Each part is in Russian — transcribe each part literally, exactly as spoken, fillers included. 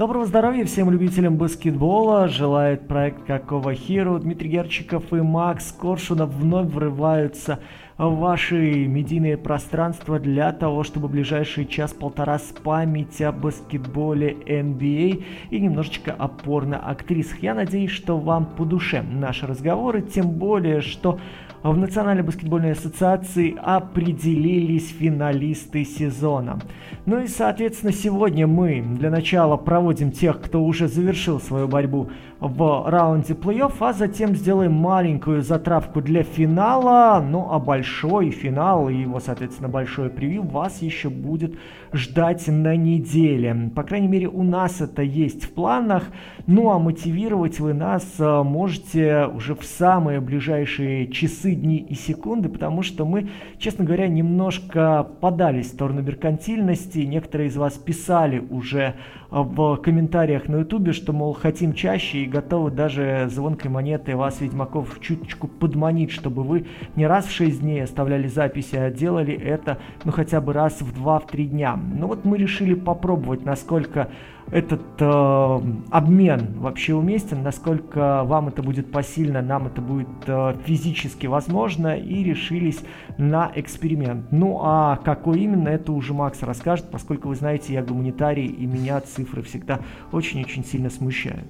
Доброго здоровья всем любителям баскетбола. Желает проект «Какого Хиру». Дмитрий Герчиков и Макс Коршунов вновь врываются в ваши медийные пространства для того, чтобы в ближайший час-полтора спамить о баскетболе эн би эй и немножечко о порно-актрисах. Я надеюсь, что вам по душе наши разговоры, тем более, что в Национальной баскетбольной ассоциации определились финалисты сезона. Ну и, соответственно, сегодня мы для начала проводим тех, кто уже завершил свою борьбу в раунде плей-офф, а затем сделаем маленькую затравку для финала, ну а большой финал и его, соответственно, большое превью вас еще будет ждать на неделе. По крайней мере, у нас это есть в планах, ну а мотивировать вы нас можете уже в самые ближайшие часы, дни и секунды, потому что мы, честно говоря, немножко подались в сторону меркантильности. Некоторые из вас писали уже в комментариях на ютубе, что, мол, хотим чаще и готовы даже звонкой монеты вас, ведьмаков, чуточку подманить, чтобы вы не раз в шесть дней оставляли записи, а делали это, ну, хотя бы раз в два-три дня. Ну, вот мы решили попробовать, насколько этот э, обмен вообще уместен, насколько вам это будет посильно, нам это будет э, физически возможно, и решились на эксперимент. Ну а какой именно, это уже Макс расскажет, поскольку вы знаете, я гуманитарий, и меня цифры всегда очень-очень сильно смущают.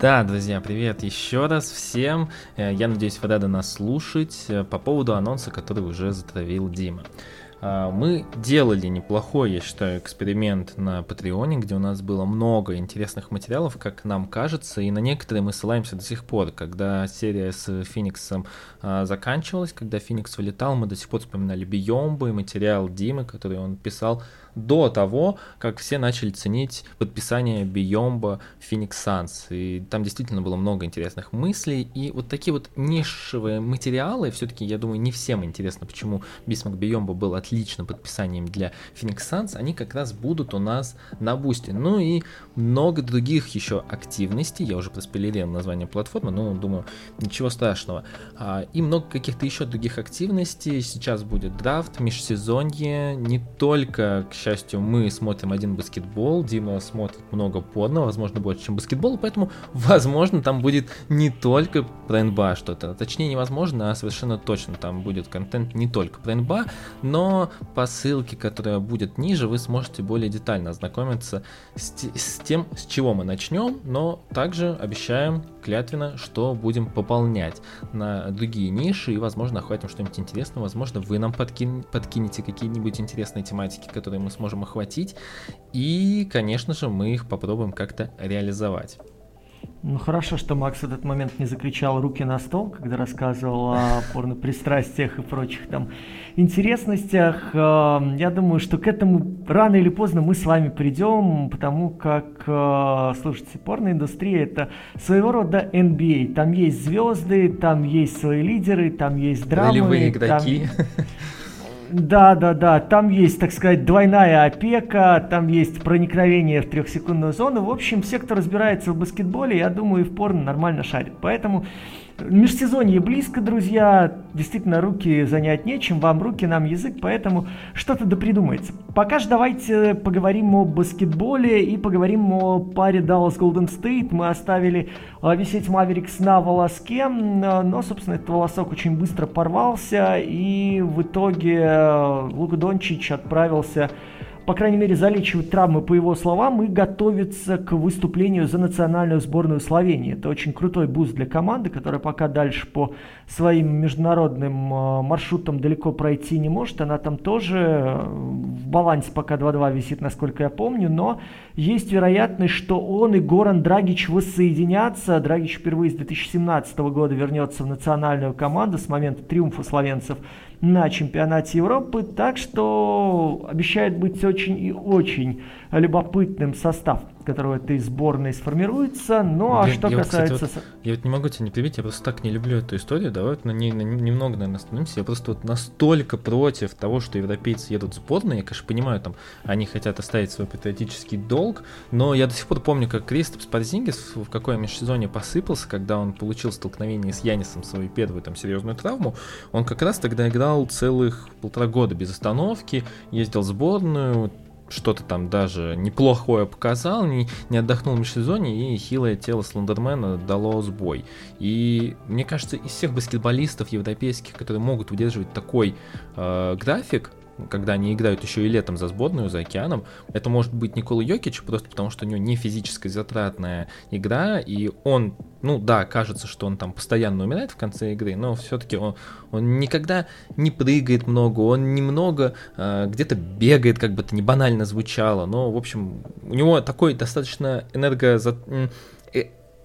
Да, друзья, привет еще раз всем. Я надеюсь, вы рады нас слушать по поводу анонса, который уже затравил Дима. Мы делали неплохой, я считаю, эксперимент на Патреоне, где у нас было много интересных материалов, как нам кажется, и на некоторые мы ссылаемся до сих пор. Когда серия с Фениксом а, заканчивалась, когда Феникс вылетал, мы до сих пор вспоминали Бийомбо и материал Димы, который он писал до того, как все начали ценить подписание Бийомбо Феникс Санс. И там действительно было много интересных мыслей. И вот такие вот нишевые материалы, все-таки, я думаю, не всем интересно, почему Бисмак Бийомбо был отличным подписанием для Феникс Санс, они как раз будут у нас на бусте. Ну и много других еще активностей. Я уже проспойлерил название платформы, но думаю, ничего страшного. И много каких-то еще других активностей. Сейчас будет драфт, межсезонье. Не только, к счастью, К счастью, мы смотрим один баскетбол, Дима смотрит много порно, возможно, больше, чем баскетбол, поэтому, возможно, там будет не только про эн би эй что-то, точнее, невозможно, а совершенно точно там будет контент не только про эн би эй, но по ссылке, которая будет ниже, вы сможете более детально ознакомиться с, с тем, с чего мы начнем, но также обещаем клятвенно, что будем пополнять на другие ниши и, возможно, охватим что-нибудь интересное, возможно, вы нам подкин, подкинете какие-нибудь интересные тематики, которые мы сможем охватить, и, конечно же, мы их попробуем как-то реализовать. Ну, хорошо, что Макс в этот момент не закричал «руки на стол», когда рассказывал о порнопристрастиях и прочих там интересностях. Я думаю, что к этому рано или поздно мы с вами придем, потому как, слушайте, порноиндустрия — это своего рода эн би эй. Там есть звезды, там есть свои лидеры, там есть драмы. Ролевые игроки. Там... Да, да, да, там есть, так сказать, двойная опека, там есть проникновение в трехсекундную зону. В общем, все, кто разбирается в баскетболе, я думаю, и в порно нормально шарит. Поэтому межсезонье близко, друзья, действительно, руки занять нечем, вам руки, нам язык, поэтому что-то допридумайте. Пока же давайте поговорим о баскетболе и поговорим о паре Dallas Golden State. Мы оставили висеть Маверикс на волоске, но, собственно, этот волосок очень быстро порвался, и в итоге Лука Дончич отправился, по крайней мере, залечивать травмы, по его словам, и готовится к выступлению за национальную сборную Словении. Это очень крутой буст для команды, которая пока дальше по своим международным маршрутам далеко пройти не может. Она там тоже в балансе пока два-два висит, насколько я помню, но есть вероятность, что он и Горан Драгич воссоединятся. Драгич впервые с две тысячи семнадцатого года вернется в национальную команду с момента триумфа словенцев на чемпионате Европы, так что обещает быть очень и очень любопытным состав, которого этой сборной сформируется. Ну а я, что я касается... Вот, кстати, вот, я вот не могу тебя не перебить, я просто так не люблю эту историю, давай вот на ней на, немного, наверное, остановимся. Я просто вот настолько против того, что европейцы едут в сборную, я, конечно, понимаю, там, они хотят оставить свой патриотический долг, но я до сих пор помню, как Кристапс Порзингис в какое межсезонье посыпался, когда он получил столкновение с Янисом, свою первую там серьезную травму, он как раз тогда играл целых полтора года без остановки, ездил в сборную, что-то там даже неплохое показал, не, не отдохнул в межсезонье, и хилое тело Слендермена дало сбой. И мне кажется, из всех баскетболистов европейских, которые могут удерживать такой э, график, когда они играют еще и летом за сборную, за океаном, это может быть Никола Йокич, просто потому что у него не физически затратная игра, и он, ну да, кажется, что он там постоянно умирает в конце игры, но все-таки он, он никогда не прыгает много, он немного э, где-то бегает, как бы это не банально звучало, но, в общем, у него такой достаточно энергозатратный,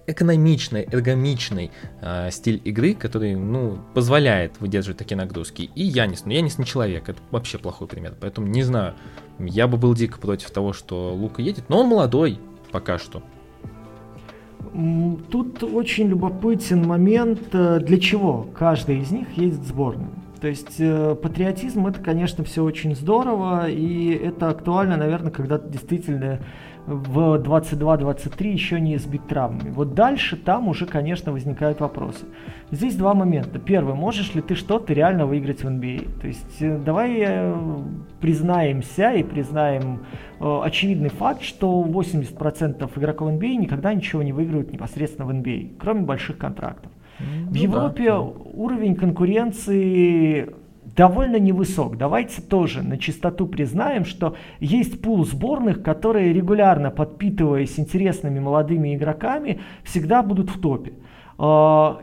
экономичный, эргомичный э, стиль игры, который, ну, позволяет выдерживать такие нагрузки. И Янис, но Янис не человек, это вообще плохой пример, поэтому не знаю, я бы был дико против того, что Лука едет, но он молодой пока что. Тут очень любопытен момент, для чего каждый из них едет в сборную. То есть э, патриотизм, это, конечно, все очень здорово, и это актуально, наверное, когда действительно в двадцать два двадцать три еще не избит травмами. Вот дальше там уже, конечно, возникают вопросы. Здесь два момента. Первый, можешь ли ты что-то реально выиграть в эн би эй? То есть давай признаемся и признаем э, очевидный факт, что восемьдесят процентов игроков эн би эй никогда ничего не выигрывают непосредственно в эн би эй, кроме больших контрактов. Ну, в Европе да, да. уровень конкуренции довольно невысок. Давайте тоже на чистоту признаем, что есть пул сборных, которые, регулярно подпитываясь интересными молодыми игроками, всегда будут в топе.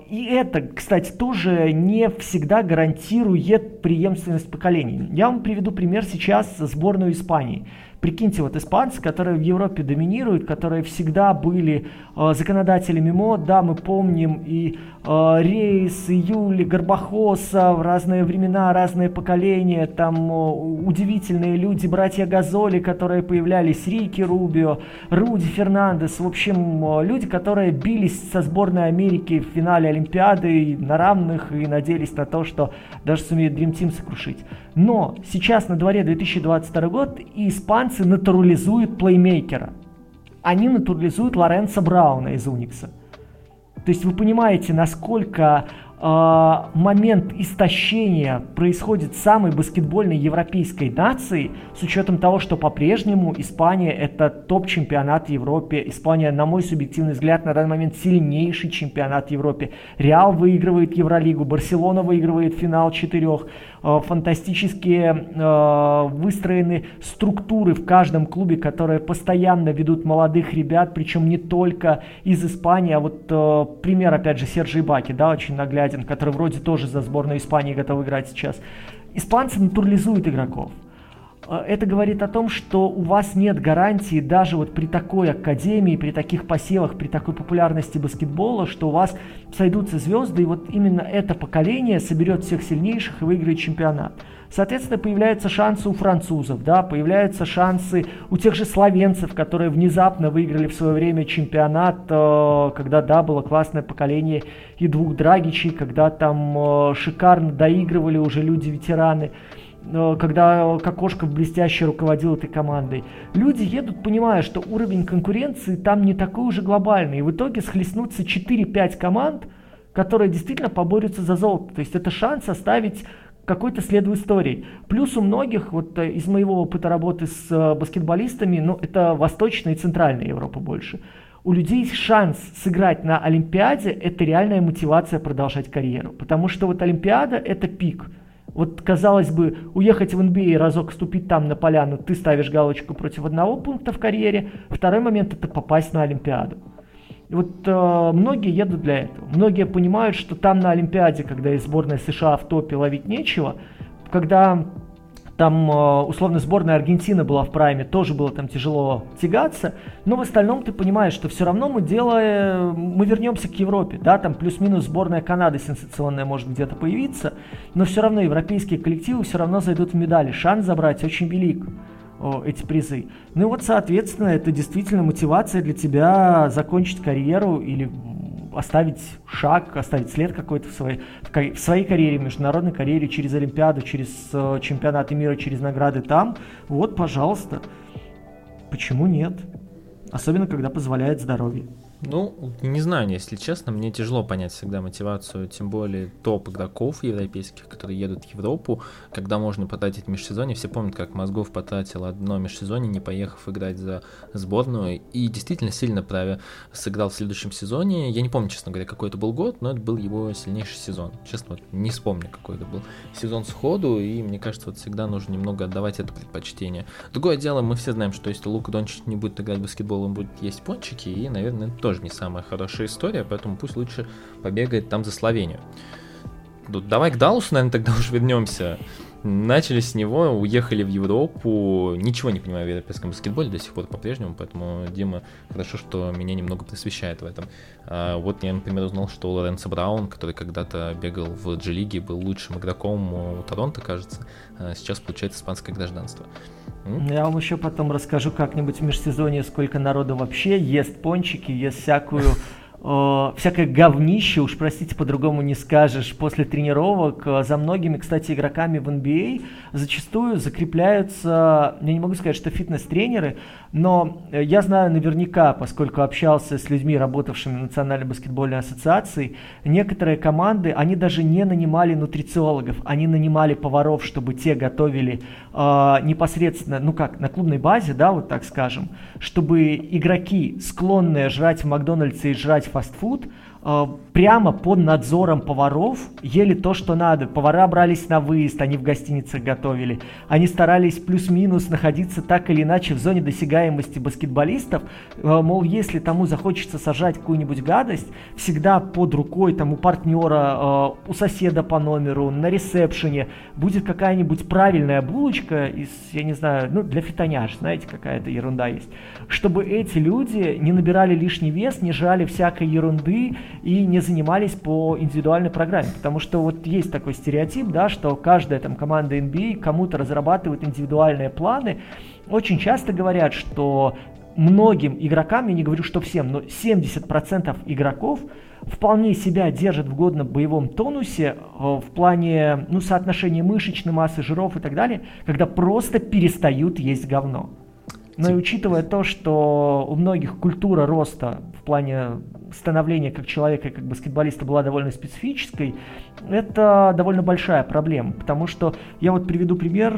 И это, кстати, тоже не всегда гарантирует преемственность поколений. Я вам приведу пример сейчас сборную Испании. Прикиньте, вот испанцы, которые в Европе доминируют, которые всегда были э, законодателями мод, да, мы помним и э, Рейс, и Юли, Горбахоса, в разные времена, разные поколения, там э, удивительные люди, братья Газоли, которые появлялись, Рики Рубио, Руди Фернандес, в общем, э, люди, которые бились со сборной Америки в финале Олимпиады на равных и надеялись на то, что даже сумеют Dream Team сокрушить. Но сейчас на дворе две тысячи двадцать второй год, и испанцы натурализуют плеймейкера. Они натурализуют Лоренцо Брауна из Уникса. То есть вы понимаете, насколько э, момент истощения происходит самой баскетбольной европейской нации, с учетом того, что по-прежнему Испания — это топ-чемпионат Европы. Испания, на мой субъективный взгляд, на данный момент сильнейший чемпионат Европы. Реал выигрывает Евролигу, Барселона выигрывает финал четырех. Фантастические э, выстроены структуры в каждом клубе, которые постоянно ведут молодых ребят, причем не только из Испании, а вот э, пример, опять же, Серджи Баки, да, очень нагляден, который вроде тоже за сборную Испании готов играть сейчас. Испанцы натурализуют игроков. Это говорит о том, что у вас нет гарантии даже вот при такой академии, при таких посевах, при такой популярности баскетбола, что у вас сойдутся звезды, и вот именно это поколение соберет всех сильнейших и выиграет чемпионат. Соответственно, появляются шансы у французов, да, появляются шансы у тех же словенцев, которые внезапно выиграли в свое время чемпионат, э, когда, да, было классное поколение и двух Драгичей, когда там э, шикарно доигрывали уже люди-ветераны, когда Кокошков блестяще руководил этой командой. Люди едут, понимая, что уровень конкуренции там не такой уже глобальный. И в итоге схлестнутся четыре-пять команд, которые действительно поборются за золото. То есть это шанс оставить какой-то след в истории. Плюс у многих, вот из моего опыта работы с баскетболистами, ну это Восточная и Центральная Европа больше, у людей шанс сыграть на Олимпиаде — это реальная мотивация продолжать карьеру. Потому что вот Олимпиада — это пик. Вот, казалось бы, уехать в эн би эй, разок вступить там на поляну, ты ставишь галочку против одного пункта в карьере. Второй момент — это попасть на Олимпиаду. И вот э, многие едут для этого. Многие понимают, что там на Олимпиаде, когда и сборная США в топе, ловить нечего. Когда там э, условно сборная Аргентины была в прайме, тоже было там тяжело тягаться. Но в остальном ты понимаешь, что все равно мы делаем, мы вернемся к Европе, да, там плюс-минус сборная Канады сенсационная может где-то появиться, но все равно европейские коллективы все равно зайдут в медали, шанс забрать очень велик, о, эти призы. Ну и вот, соответственно, это действительно мотивация для тебя закончить карьеру или оставить шаг, оставить след какой-то в своей, в своей карьере, международной карьере, через Олимпиаду, через э, чемпионаты мира, через награды там. Вот, пожалуйста. Почему нет? Особенно, когда позволяет здоровье. Ну, не знаю, если честно, мне тяжело понять всегда мотивацию, тем более топ-игроков европейских, которые едут в Европу, когда можно потратить межсезонье. Все помнят, как Мозгов потратил одно межсезонье, не поехав играть за сборную, и действительно сильно правя сыграл в следующем сезоне. Я не помню, честно говоря, какой это был год, но это был его сильнейший сезон. Честно, вот не вспомню, какой это был сезон сходу, и мне кажется, вот всегда нужно немного отдавать это предпочтение. Другое дело, мы все знаем, что если Лука Дончич не будет играть в баскетбол, он будет есть пончики, и, наверное, это тоже не самая хорошая история, поэтому пусть лучше побегает там за Словению. Давай к Далласу, наверное, тогда уже вернемся. Начали с него, уехали в Европу. Ничего не понимаю в европейском баскетболе до сих пор по-прежнему, поэтому Дима хорошо, что меня немного просвещает в этом. А вот я, например, узнал, что Лоренцо Браун, который когда-то бегал в G-лиге, был лучшим игроком у Торонто, кажется, а сейчас получает испанское гражданство. Я вам еще потом расскажу как-нибудь в межсезонье, сколько народу вообще ест пончики, ест всякую... Э, всякое говнище, уж простите, по-другому не скажешь, после тренировок. Э, за многими, кстати, игроками в эн би эй зачастую закрепляются, я не могу сказать, что фитнес-тренеры, но э, я знаю наверняка, поскольку общался с людьми, работавшими в Национальной баскетбольной ассоциации, некоторые команды, они даже не нанимали нутрициологов, они нанимали поваров, чтобы те готовили э, непосредственно, ну как, на клубной базе, да, вот так скажем, чтобы игроки, склонные жрать в Макдональдсе и жрать фастфуд, прямо под надзором поваров ели то, что надо. Повара брались на выезд, они в гостиницах готовили. Они старались плюс-минус находиться так или иначе в зоне досягаемости баскетболистов. Мол, если тому захочется сажать какую-нибудь гадость, всегда под рукой там у партнера, у соседа по номеру, на ресепшене будет какая-нибудь правильная булочка из, я не знаю, ну для фитоняш, знаете, какая-то ерунда есть. Чтобы эти люди не набирали лишний вес, не жрали всякой ерунды и не занимались по индивидуальной программе, потому что вот есть такой стереотип, да, что каждая там команда эн би эй кому-то разрабатывает индивидуальные планы. Очень часто говорят, что многим игрокам, я не говорю, что всем, но семьдесят процентов игроков вполне себя держат в годном боевом тонусе в плане, ну, соотношения мышечной массы, жиров и так далее, когда просто перестают есть говно. Но и учитывая то, что у многих культура роста в плане становления как человека и как баскетболиста была довольно специфической, это довольно большая проблема. Потому что я вот приведу пример.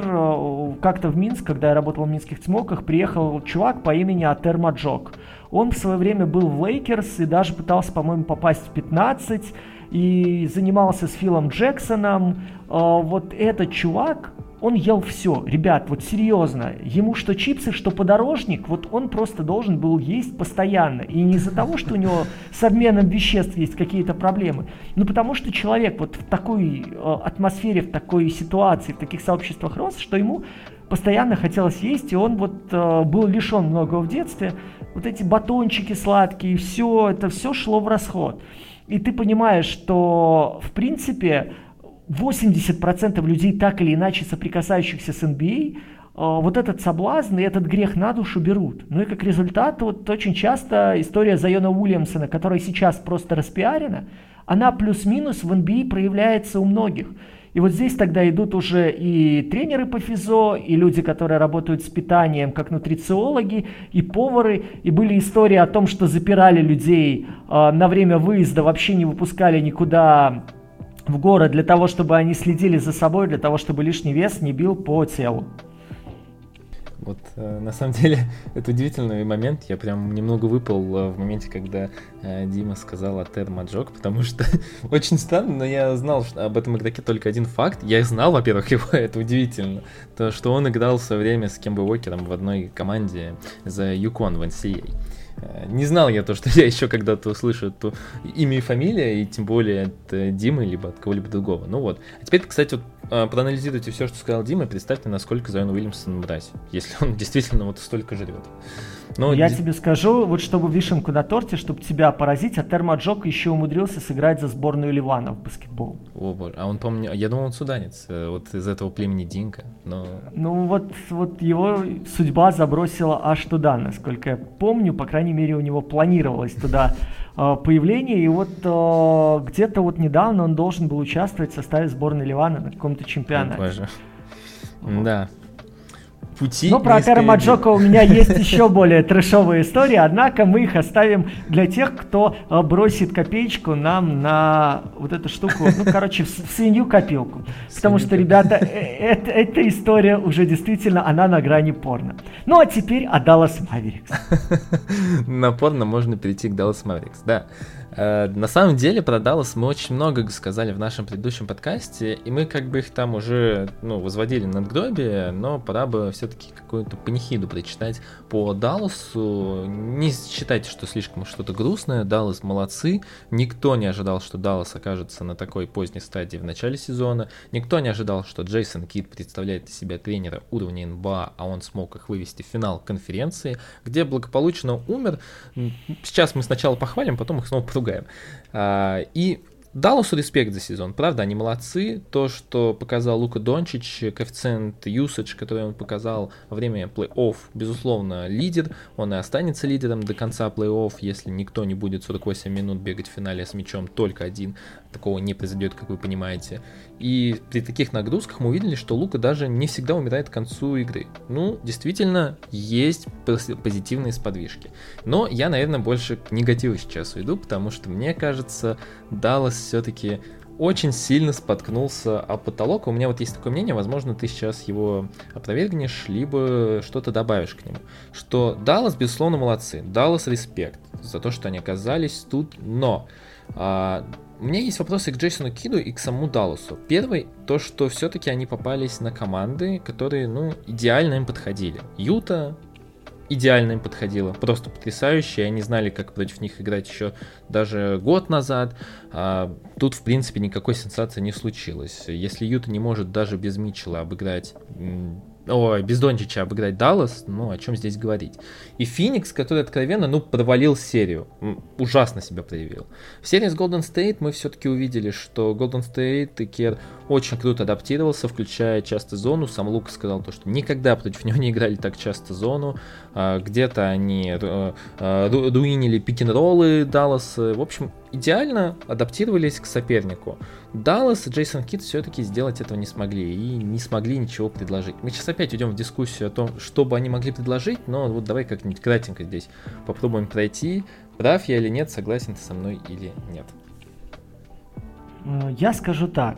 Как-то в Минск, когда я работал в Минских Цмоках, приехал чувак по имени Атер Маджок. Он в свое время был в Лейкерс и даже пытался, по-моему, попасть в пятнадцать. И занимался с Филом Джексоном. Вот этот чувак... Он ел все, ребят, вот серьезно, ему что чипсы, что подорожник, вот он просто должен был есть постоянно. И не из-за того, что у него с обменом веществ есть какие-то проблемы, но потому что человек вот в такой э, атмосфере, в такой ситуации, в таких сообществах рос, что ему постоянно хотелось есть, и он вот э, был лишен многого в детстве. Вот эти батончики сладкие, все, это все шло в расход. И ты понимаешь, что в принципе... восемьдесят процентов людей, так или иначе соприкасающихся с эн би эй, вот этот соблазн и этот грех на душу берут. Ну и как результат, вот очень часто история Зайона Уильямсона, которая сейчас просто распиарена, она плюс-минус в эн би эй проявляется у многих. И вот здесь тогда идут уже и тренеры по физо, и люди, которые работают с питанием, как нутрициологи, и повары. И были истории о том, что запирали людей на время выезда, вообще не выпускали никуда... в город для того, чтобы они следили за собой, для того, чтобы лишний вес не бил по телу. Вот, э, на самом деле, это удивительный момент. Я прям немного выпал э, в моменте, когда э, Дима сказал Атер Маджок, потому что очень странно, но я знал что об этом игроке только один факт. Я знал, во-первых, его, это удивительно, то, что он играл в свое время с Кембой Уокером в одной команде за ЮКон в эн си эй. Не знал я то, что я еще когда-то услышу то имя и фамилия, и тем более от Димы, либо от кого-либо другого. Ну вот. А теперь, кстати, вот, проанализируйте все, что сказал Дима, и представьте, насколько Зайон Уильямсон мразь, если он действительно вот столько жрет. Но... Я тебе скажу, вот чтобы вишенку на торте, чтобы тебя поразить, а Атер Маджок еще умудрился сыграть за сборную Ливана в баскетбол. О боже, а он, помню, я думал, он суданец, вот из этого племени Динка, но... Ну вот, вот его судьба забросила аж туда, насколько я помню, по крайней мере у него планировалось туда э, появление, и вот э, где-то вот недавно он должен был участвовать в составе сборной Ливана на каком-то чемпионате. О боже, вот. Да. пути. Ну, про Атера Маджока у меня есть еще более трэшовые истории, однако мы их оставим для тех, кто бросит копеечку нам на вот эту штуку, ну, короче, в свинью копилку. Потому что, ребята, эта история уже действительно, она на грани порно. Ну, а теперь о Даллас Маверикс. На порно можно перейти к Даллас Маверикс, да. На самом деле про Даллас мы очень много сказали в нашем предыдущем подкасте, и мы как бы их там уже, ну, возводили надгробие, но пора бы все-таки какую-то панихиду прочитать по Далласу. Не считайте, что слишком что-то грустное, Даллас молодцы, никто не ожидал, что Даллас окажется на такой поздней стадии в начале сезона, никто не ожидал, что Джейсон Кит представляет из себя тренера уровня эн бэ а, а он смог их вывести в финал конференции, где благополучно умер. Сейчас мы сначала похвалим, потом их снова поругаем. И Далласу респект за сезон, правда, они молодцы. То, что показал Лука Дончич, коэффициент usage, который он показал во время плей-офф, безусловно, лидер. Он и останется лидером до конца плей-офф, если никто не будет сорок восемь минут бегать в финале с мячом только один. Такого не произойдет, как вы понимаете. И при таких нагрузках мы увидели, что Лука даже не всегда умирает к концу игры. Ну, действительно, есть позитивные сподвижки. Но я, наверное, больше к негативу сейчас уйду, потому что, мне кажется, Даллас все-таки очень сильно споткнулся о потолок. У меня вот есть такое мнение, возможно, ты сейчас его опровергнешь, либо что-то добавишь к нему. Что Даллас, безусловно, молодцы. Даллас респект за то, что они оказались тут, но... А, у меня есть вопросы к Джейсону Киду и к самому Далласу. Первый, то, что все-таки они попались на команды, которые, ну, идеально им подходили. Юта идеально им подходила, просто потрясающе, они знали, как против них играть еще даже год назад. А, тут, в принципе, никакой сенсации не случилось. Если Юта не может даже без Митчелла обыграть... Ой, без Дончича обыграть Даллас, ну, о чем здесь говорить. И Феникс, который откровенно, ну, провалил серию, ужасно себя проявил. В серии с Golden State мы все-таки увидели, что Golden State и Керр очень круто адаптировался, включая часто зону. Сам Лука сказал то, что никогда против него не играли так часто зону. Где-то они руинили пик-н-роллы Далласа. В общем, идеально адаптировались к сопернику. Даллас и Джейсон Кит все-таки сделать этого не смогли и не смогли ничего предложить. Мы сейчас опять идем в дискуссию о том, что бы они могли предложить, но вот давай как-нибудь кратенько здесь попробуем пройти, прав я или нет, согласен ты со мной или нет. Я скажу так.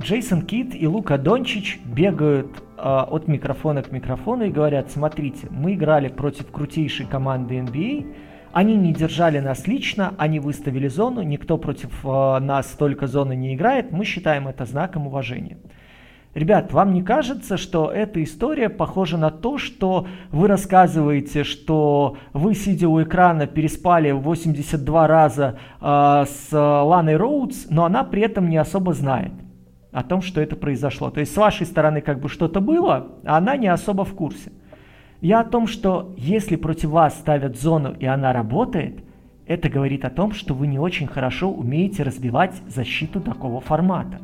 Джейсон Кит и Лука Дончич бегают э, от микрофона к микрофону и говорят: смотрите, мы играли против крутейшей команды эн би эй, они не держали нас лично, они выставили зону, никто против э, нас только зоны не играет, мы считаем это знаком уважения. Ребят, вам не кажется, что эта история похожа на то, что вы рассказываете, что вы, сидя у экрана, переспали восемьдесят два раза э, с Ланой Роудс, но она при этом не особо знает о том, что это произошло. То есть с вашей стороны как бы что-то было, а она не особо в курсе. Я о том, что если против вас ставят зону и она работает, это говорит о том, что вы не очень хорошо умеете разбивать защиту такого формата.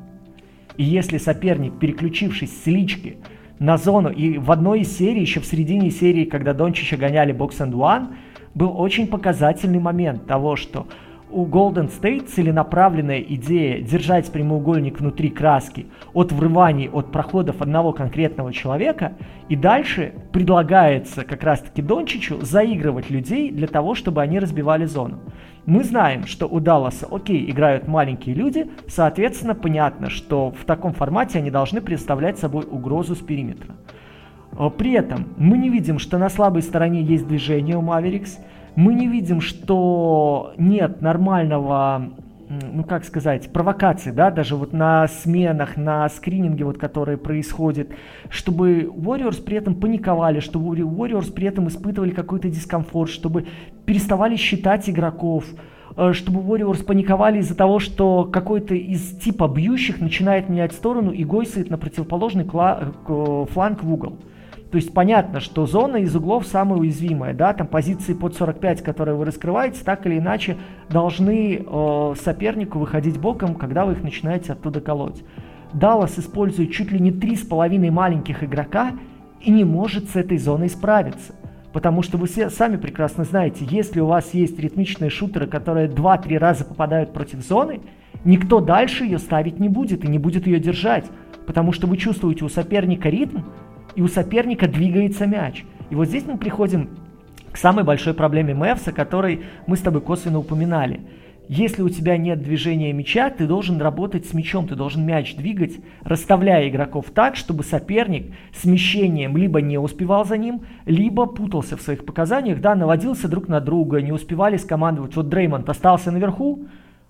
И если соперник, переключившись с лички на зону, и в одной из серий, еще в середине серии, когда Дончича гоняли Box and One, был очень показательный момент того, что у Golden State целенаправленная идея держать прямоугольник внутри краски от врываний, от проходов одного конкретного человека, и дальше предлагается как раз-таки Дончичу заигрывать людей для того, чтобы они разбивали зону. Мы знаем, что у Далласа, окей, играют маленькие люди, соответственно, понятно, что в таком формате они должны представлять собой угрозу с периметра. При этом мы не видим, что на слабой стороне есть движение у Маверикс, мы не видим, что нет нормального, ну как сказать, провокации, да, даже вот на сменах, на скрининге, вот, которые происходят, чтобы Warriors при этом паниковали, чтобы Warriors при этом испытывали какой-то дискомфорт, чтобы переставали считать игроков, чтобы Warriors паниковали из-за того, что какой-то из типа бьющих начинает менять сторону и гойсает на противоположный кла- фланг в угол. То есть понятно, что зона из углов самая уязвимая, да, там позиции под сорок пять, которые вы раскрываете, так или иначе должны э, сопернику выходить боком, когда вы их начинаете оттуда колоть. Даллас использует чуть ли не три с половиной маленьких игрока и не может с этой зоной справиться. Потому что вы все сами прекрасно знаете, если у вас есть ритмичные шутеры, которые два-три раза попадают против зоны, никто дальше ее ставить не будет и не будет ее держать. Потому что вы чувствуете у соперника ритм, и у соперника двигается мяч. И вот здесь мы приходим к самой большой проблеме Мэвса, которой мы с тобой косвенно упоминали. Если у тебя нет движения мяча, ты должен работать с мячом, ты должен мяч двигать, расставляя игроков так, чтобы соперник смещением либо не успевал за ним, либо путался в своих показаниях, да, наводился друг на друга, не успевали скомандовать. Вот Дреймонд остался наверху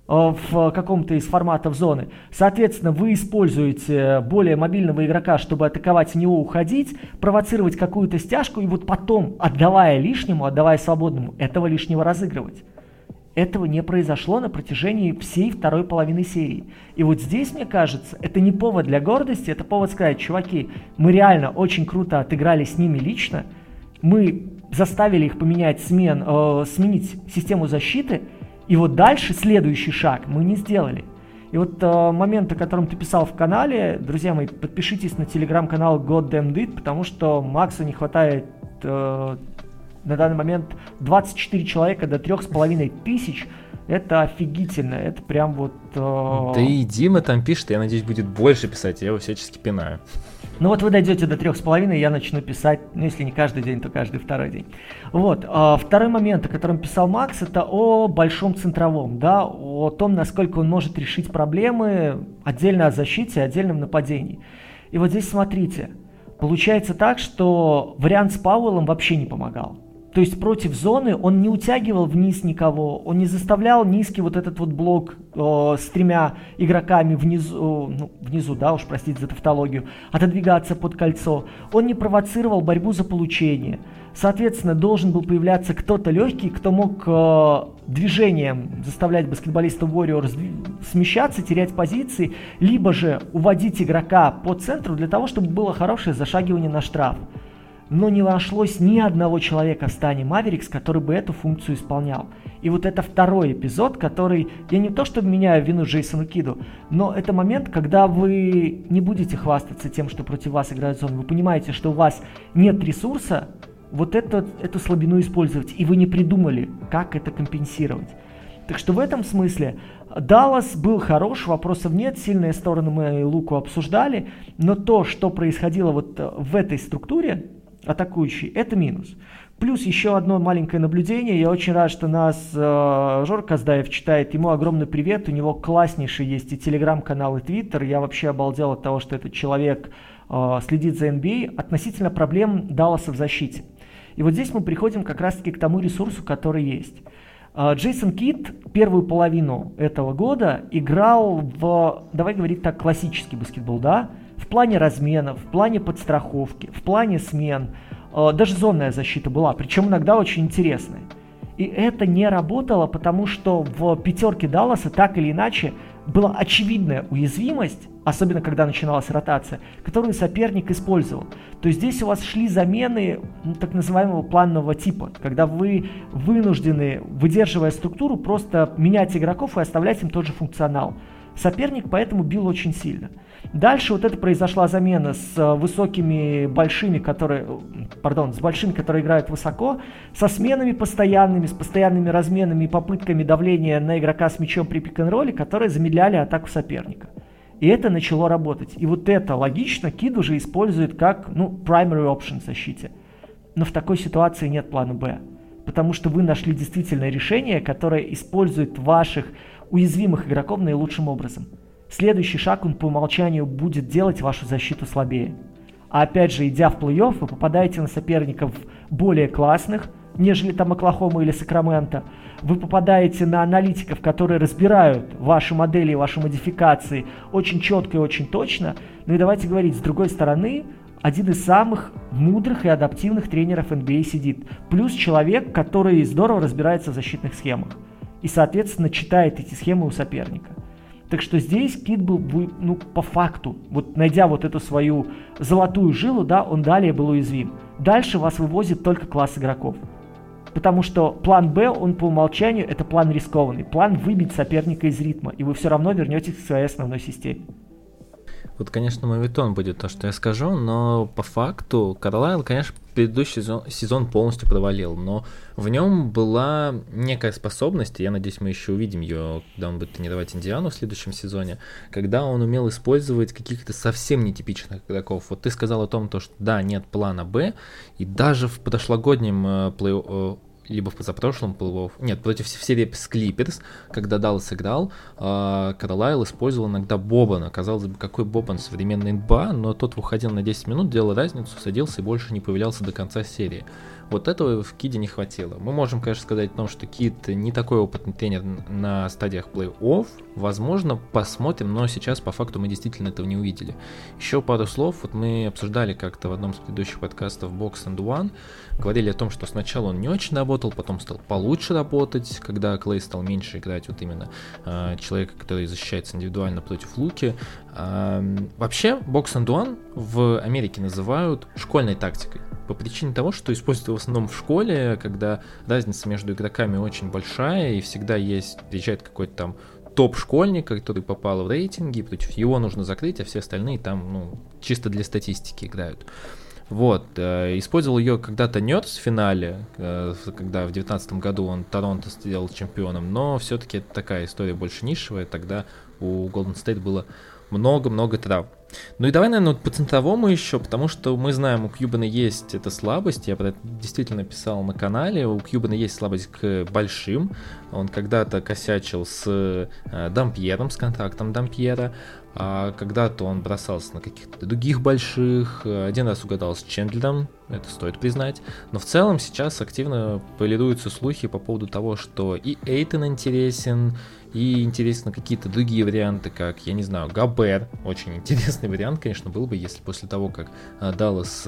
в каком-то из форматов зоны. Соответственно, вы используете более мобильного игрока, чтобы атаковать с него, уходить, провоцировать какую-то стяжку, и вот потом, отдавая лишнему, отдавая свободному, этого лишнего разыгрывать. Этого не произошло на протяжении всей второй половины серии. И вот здесь, мне кажется, это не повод для гордости, это повод сказать: чуваки, мы реально очень круто отыграли с ними лично, мы заставили их поменять смен, э, сменить систему защиты, и вот дальше следующий шаг мы не сделали. И вот э, момент, о котором ты писал в канале, друзья мои, подпишитесь на телеграм-канал Goddamn Did, потому что Максу не хватает э, на данный момент двадцать четыре человека до три с половиной тысячи. Это офигительно, это прям вот... Э... Да и Дима там пишет, я надеюсь, будет больше писать, я его всячески пинаю. Ну вот вы дойдете до три с половиной, я начну писать, ну если не каждый день, то каждый второй день. Вот, э, второй момент, о котором писал Макс, это о большом центровом, да, о том, насколько он может решить проблемы отдельно от защиты, отдельно в нападении. И вот здесь смотрите, получается так, что вариант с Пауэллом вообще не помогал. То есть против зоны он не утягивал вниз никого, он не заставлял низкий вот этот вот блок э, с тремя игроками внизу, э, ну, внизу, да, уж простите за тавтологию, отодвигаться под кольцо. Он не провоцировал борьбу за получение. Соответственно, должен был появляться кто-то легкий, кто мог э, движением заставлять баскетболиста Warriors смещаться, терять позиции, либо же уводить игрока по центру для того, чтобы было хорошее зашагивание на штраф. Но не нашлось ни одного человека в стане Маверикс, который бы эту функцию исполнял. И вот это второй эпизод, который, я не то что меняю вину Джейсону Киду, но это момент, когда вы не будете хвастаться тем, что против вас играют зоны. Вы понимаете, что у вас нет ресурса вот это, эту слабину использовать, и вы не придумали, как это компенсировать. Так что в этом смысле Даллас был хорош, вопросов нет, сильные стороны мы и Луку обсуждали, но то, что происходило вот в этой структуре, атакующий, это минус. Плюс еще одно маленькое наблюдение. Я очень рад, что нас э, Жор Каздаев читает. Ему огромный привет. У него класснейший есть и телеграм-канал, и твиттер. Я вообще обалдел от того, что этот человек э, следит за эн би эй относительно проблем Далласа в защите. И вот здесь мы приходим как раз-таки к тому ресурсу, который есть. Э, Джейсон Кит первую половину этого года играл в, давай говорить так, классический баскетбол, да? В плане разменов, в плане подстраховки, в плане смен, э, даже зонная защита была, причем иногда очень интересная. И это не работало, потому что в пятерке Далласа так или иначе была очевидная уязвимость, особенно когда начиналась ротация, которую соперник использовал. То есть здесь у вас шли замены, ну, так называемого планового типа, когда вы вынуждены, выдерживая структуру, просто менять игроков и оставлять им тот же функционал. Соперник поэтому бил очень сильно. Дальше вот это произошла замена с высокими большими, которые, пардон, с большими, которые играют высоко, со сменами постоянными, с постоянными разменами и попытками давления на игрока с мячом при пик-н-ролле, которые замедляли атаку соперника. И это начало работать. И вот это логично Кид уже использует как, ну, primary option в защите. Но в такой ситуации нет плана Б, потому что вы нашли действительное решение, которое использует ваших уязвимых игроков наилучшим образом. Следующий шаг он по умолчанию будет делать вашу защиту слабее. А опять же, идя в плей-офф, вы попадаете на соперников более классных, нежели там Оклахома или Сакраменто. Вы попадаете на аналитиков, которые разбирают ваши модели, ваши модификации очень четко и очень точно. Ну и давайте говорить, с другой стороны, один из самых мудрых и адаптивных тренеров эн би эй сидит. Плюс человек, который здорово разбирается в защитных схемах и, соответственно, читает эти схемы у соперника. Так что здесь Кит был, ну, по факту, вот найдя вот эту свою золотую жилу, да, он далее был уязвим. Дальше вас вывозит только класс игроков, потому что план Б, он по умолчанию, это план рискованный, план выбить соперника из ритма, и вы все равно вернетесь к своей основной системе. Вот, конечно, моветон будет то, что я скажу, но по факту Карлайл, конечно, предыдущий сезон, сезон полностью провалил, но в нем была некая способность, и я надеюсь, мы еще увидим ее, когда он будет тренировать Индиану в следующем сезоне, когда он умел использовать каких-то совсем нетипичных игроков. Вот ты сказал о том, что да, нет плана Б, и даже в прошлогоднем э, плей-офф, либо в позапрошлом плей-офф, нет, против серии с Клиперс, когда Даллас играл, Карлайл использовал иногда Бобана. Казалось бы, какой Бобан современный эн бэ а, но тот выходил на десять минут, делал разницу, садился и больше не появлялся до конца серии. Вот этого в Киде не хватило. Мы можем, конечно, сказать о том, что Кид не такой опытный тренер на стадиях плей-офф. Возможно, посмотрим, но сейчас по факту мы действительно этого не увидели. Еще пару слов. Вот мы обсуждали как-то в одном из предыдущих подкастов Box and One. Говорили о том, что сначала он не очень работал, потом стал получше работать, когда Клей стал меньше играть вот именно э, человека, который защищается индивидуально против Луки. Э, вообще, Box and One в Америке называют школьной тактикой. По причине того, что используется в основном в школе, когда разница между игроками очень большая, и всегда есть, приезжает какой-то там топ-школьник, который попал в рейтинги, против его нужно закрыть, а все остальные там, ну, чисто для статистики играют. Вот, э, использовал ее когда-то Нёрс в финале, э, когда в девятнадцатом году он Торонто сделал чемпионом, но все-таки это такая история больше нишевая, тогда у Golden State было много-много трав. Ну и давай, наверное, вот по центровому еще, потому что мы знаем, у Кьюбана есть эта слабость, я про это действительно писал на канале, у Кьюбана есть слабость к большим, он когда-то косячил с э, Дампьером, с контрактом Дампьера, а когда-то он бросался на каких-то других больших, один раз угадал с Чендлером, это стоит признать, но в целом сейчас активно полируются слухи по поводу того, что и Эйтон интересен, и интересны какие-то другие варианты, как, я не знаю, Габер, очень интересный вариант, конечно, был бы, если после того, как Даллас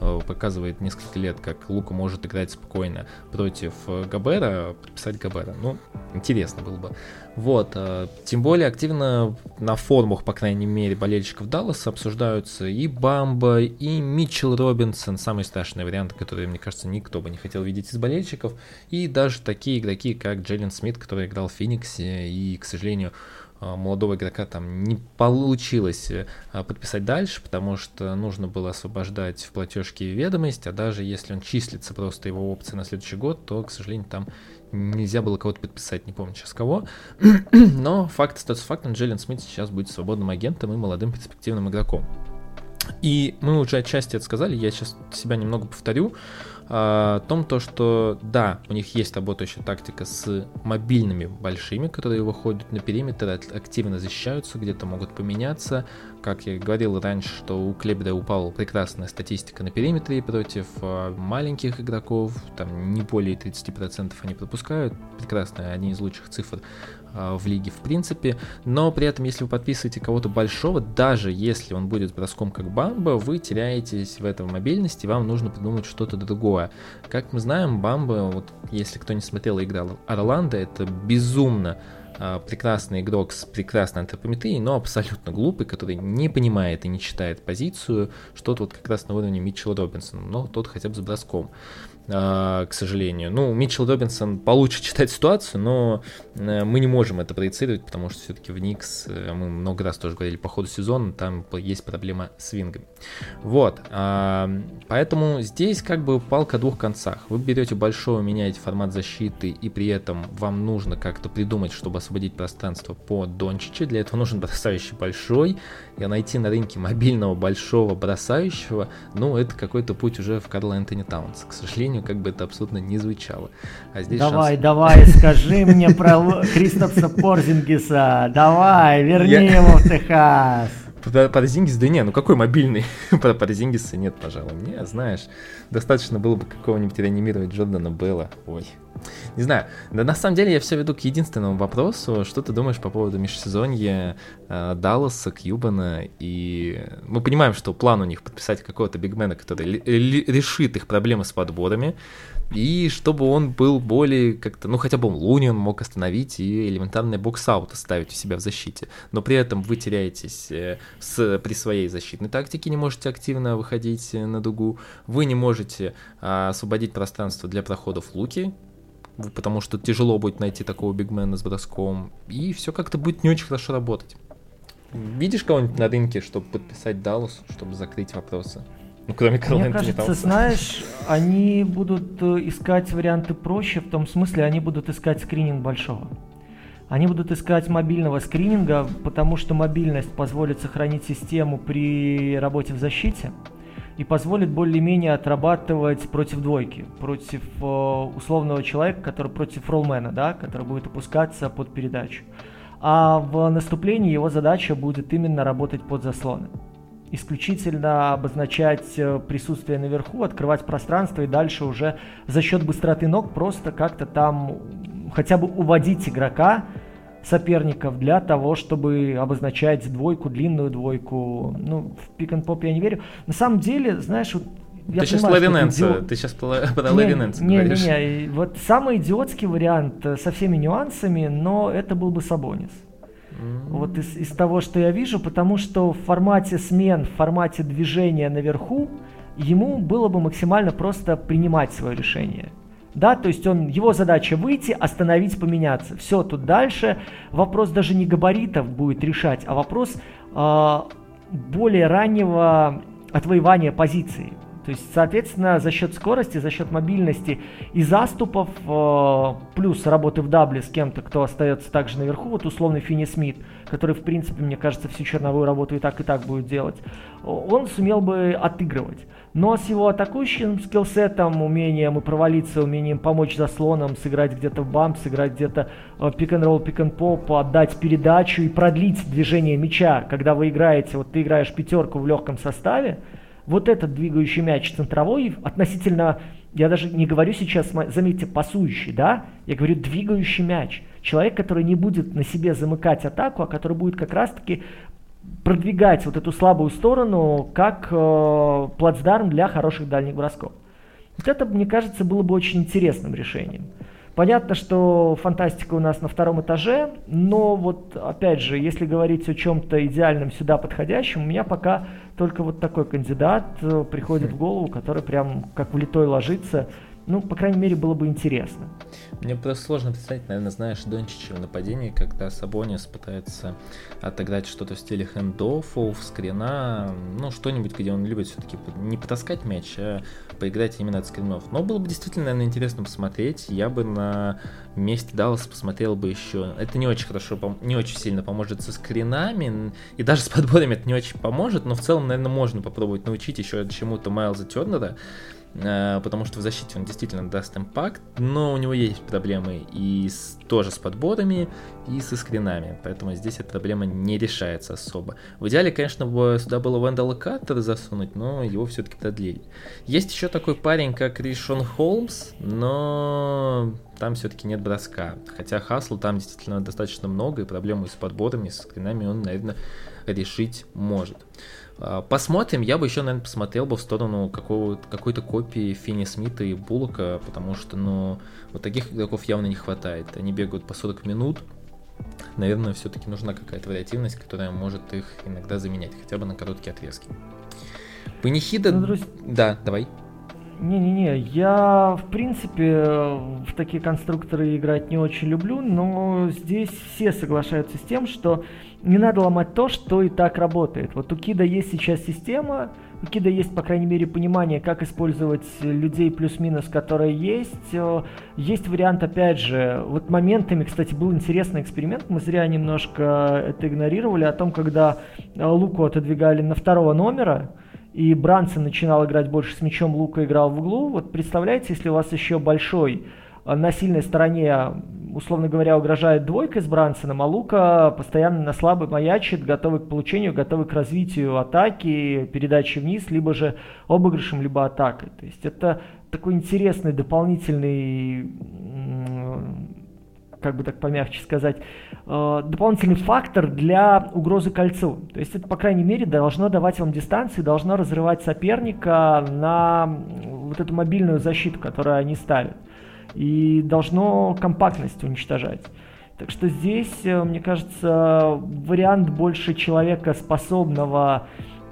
показывает несколько лет, как Лука может играть спокойно против Габера, подписать Габера, ну, интересно было бы. Вот, тем более активно на форумах, по крайней мере, болельщиков Далласа обсуждаются и Бамба, и Митчелл Робинсон, самый страшный вариант, который, мне кажется, никто бы не хотел видеть из болельщиков, и даже такие игроки, как Джейлен Смит, который играл в Фениксе, и, к сожалению, молодого игрока там не получилось подписать дальше, потому что нужно было освобождать в платежке ведомость, а даже если он числится просто его опцией на следующий год, то, к сожалению, там нельзя было кого-то подписать, не помню сейчас кого, но факт остается фактом, Джейлен Смит сейчас будет свободным агентом и молодым перспективным игроком. И мы уже отчасти это сказали, я сейчас себя немного повторю, о том, то, что да, у них есть работающая тактика с мобильными большими, которые выходят на периметр, активно защищаются, где-то могут поменяться. Как я говорил раньше, что у Клебера упала прекрасная статистика на периметре против маленьких игроков, там не более тридцать процентов они пропускают, прекрасная, одни из лучших цифр в лиге в принципе, но при этом, если вы подписываете кого-то большого, даже если он будет броском как Бамба, вы теряетесь в этом мобильности, вам нужно придумать что-то другое. Как мы знаем, Бамба, вот если кто не смотрел и играл Орландо, это безумно а, прекрасный игрок с прекрасной антропометрией, но абсолютно глупый, который не понимает и не читает позицию, что-то вот как раз на уровне Митчелла Робинсона, но тот хотя бы с броском. К сожалению. Ну, Митчелл Робинсон получше читает ситуацию, но мы не можем это проецировать, потому что все-таки в Никс, мы много раз тоже говорили по ходу сезона, там есть проблема с вингами. Вот. Поэтому здесь как бы палка о двух концах. Вы берете большого, меняете формат защиты, и при этом вам нужно как-то придумать, чтобы освободить пространство по Дончичу. Для этого нужен бросающий большой. И найти на рынке мобильного большого бросающего, ну, это какой-то путь уже в Карла Энтони Таунса, к сожалению. Как бы это абсолютно не звучало. А здесь давай, шанс... давай, скажи мне про Кристапса Порзингиса. Давай, верни его в Техас. Про Порзингис, да не, ну какой мобильный? Про Порзингиса нет, пожалуй. Мне, знаешь, достаточно было бы какого-нибудь реанимировать Джордана Белла. Ой, не знаю. Да на самом деле я все веду к единственному вопросу. Что ты думаешь по поводу межсезонья э, Далласа, Кьюбана? И мы понимаем, что план у них подписать какого-то бигмена, который ли- ли- решит их проблемы с подборами. И чтобы он был более как-то, ну хотя бы Луни он мог остановить и элементарный бокс-аут оставить у себя в защите. Но при этом вы теряетесь с, при своей защитной тактике, не можете активно выходить на дугу, вы не можете а, освободить пространство для проходов Луки, потому что тяжело будет найти такого бигмена с броском, и все как-то будет не очень хорошо работать. Видишь кого-нибудь на рынке, чтобы подписать Даллас, чтобы закрыть вопросы? Ну, кроме Карла Энтони Таунса. Мне кажется, знаешь, они будут искать варианты проще, в том смысле, они будут искать скрининг большого. Они будут искать мобильного скрининга, потому что мобильность позволит сохранить систему при работе в защите и позволит более-менее отрабатывать против двойки, против э, условного человека, который против роллмена, да, который будет опускаться под передачу. А в наступлении его задача будет именно работать под заслоны. Исключительно обозначать присутствие наверху, открывать пространство и дальше уже за счет быстроты ног просто как-то там хотя бы уводить игрока, соперников, для того, чтобы обозначать двойку, длинную двойку. Ну, в пик-н-поп я не верю. На самом деле, знаешь, вот я ты, понимаю, сейчас идиот... ты сейчас про Лавиненца говоришь. Не-не-не, вот самый идиотский вариант со всеми нюансами, но это был бы Сабонис. Mm-hmm. Вот из, из того, что я вижу, потому что в формате смен, в формате движения наверху, ему было бы максимально просто принимать свое решение. Да, то есть он, его задача выйти, остановить, поменяться. Все, тут дальше вопрос даже не габаритов будет решать, а вопрос э, более раннего отвоевания позиции. То есть, соответственно, за счет скорости, за счет мобильности и заступов, э, плюс работы в дабле с кем-то, кто остается также наверху, вот условный Финни Смит, который, в принципе, мне кажется, всю черновую работу и так, и так будет делать, он сумел бы отыгрывать. Но с его атакующим скиллсетом, умением и провалиться, умением помочь заслонам, сыграть где-то в бамп, сыграть где-то пик-н-ролл, пик-н-поп, отдать передачу и продлить движение мяча, когда вы играете, вот ты играешь пятерку в легком составе, вот этот двигающий мяч центровой относительно, я даже не говорю сейчас, заметьте, пасующий, да, я говорю двигающий мяч. Человек, который не будет на себе замыкать атаку, а который будет как раз-таки продвигать вот эту слабую сторону как э, плацдарм для хороших дальних бросков. Вот это, мне кажется, было бы очень интересным решением. Понятно, что фантастика у нас на втором этаже, но вот опять же, если говорить о чем-то идеальном сюда подходящем, у меня пока только вот такой кандидат приходит в голову, который прям как влитой ложится. Ну, по крайней мере, было бы интересно. Мне просто сложно представить, наверное, знаешь, Дончича в нападении, когда Сабонис пытается отыграть что-то в стиле хендофов, скрина, ну, что-нибудь, где он любит все-таки не потаскать мяч, а поиграть именно от скринов. Но было бы действительно, наверное, интересно посмотреть. Я бы на месте Далласа посмотрел бы еще. Это не очень хорошо, не очень сильно поможет со скринами, и даже с подборами это не очень поможет, но в целом, наверное, можно попробовать научить еще чему-то Майлза Тернера, потому что в защите он действительно даст импакт, но у него есть проблемы и с, тоже с подборами, и со скринами, поэтому здесь эта проблема не решается особо. В идеале, конечно, бы сюда было Вендала Каттера засунуть, но его все-таки продлили. Есть еще такой парень, как Ришон Холмс, но там все-таки нет броска, хотя хасла там действительно достаточно много, и проблему с подборами, со скринами он, наверное, решить может. Посмотрим, я бы еще, наверное, посмотрел бы в сторону какого, какой-то копии Финни Смита и Буллока, потому что, ну, вот таких игроков явно не хватает. Они бегают по сорок минут, наверное, все-таки нужна какая-то вариативность, которая может их иногда заменять, хотя бы на короткие отрезки. Панихида... Ну, друзья... Да, давай. Не-не-не, я, в принципе, в такие конструкторы играть не очень люблю, но здесь все соглашаются с тем, что не надо ломать то, что и так работает. Вот у Кида есть сейчас система, у Кида есть, по крайней мере, понимание, как использовать людей плюс-минус, которые есть. Есть вариант, опять же, вот моментами, кстати, был интересный эксперимент, мы зря немножко это игнорировали, о том, когда Луку отодвигали на второго номера, и Брансон начинал играть больше с мячом, Лука играл в углу. Вот представляете, если у вас еще большой на сильной стороне, условно говоря, угрожает двойкой с Брансоном, а Лука постоянно на слабый маячит, готовый к получению, готовый к развитию атаки, передачи вниз, либо же обыгрышем, либо атакой. То есть это такой интересный дополнительный, как бы так помягче сказать, дополнительный фактор для угрозы кольцу. То есть это, по крайней мере, должно давать вам дистанцию, должно разрывать соперника на вот эту мобильную защиту, которую они ставят. И должно компактность уничтожать. Так что здесь, мне кажется, вариант больше человека, способного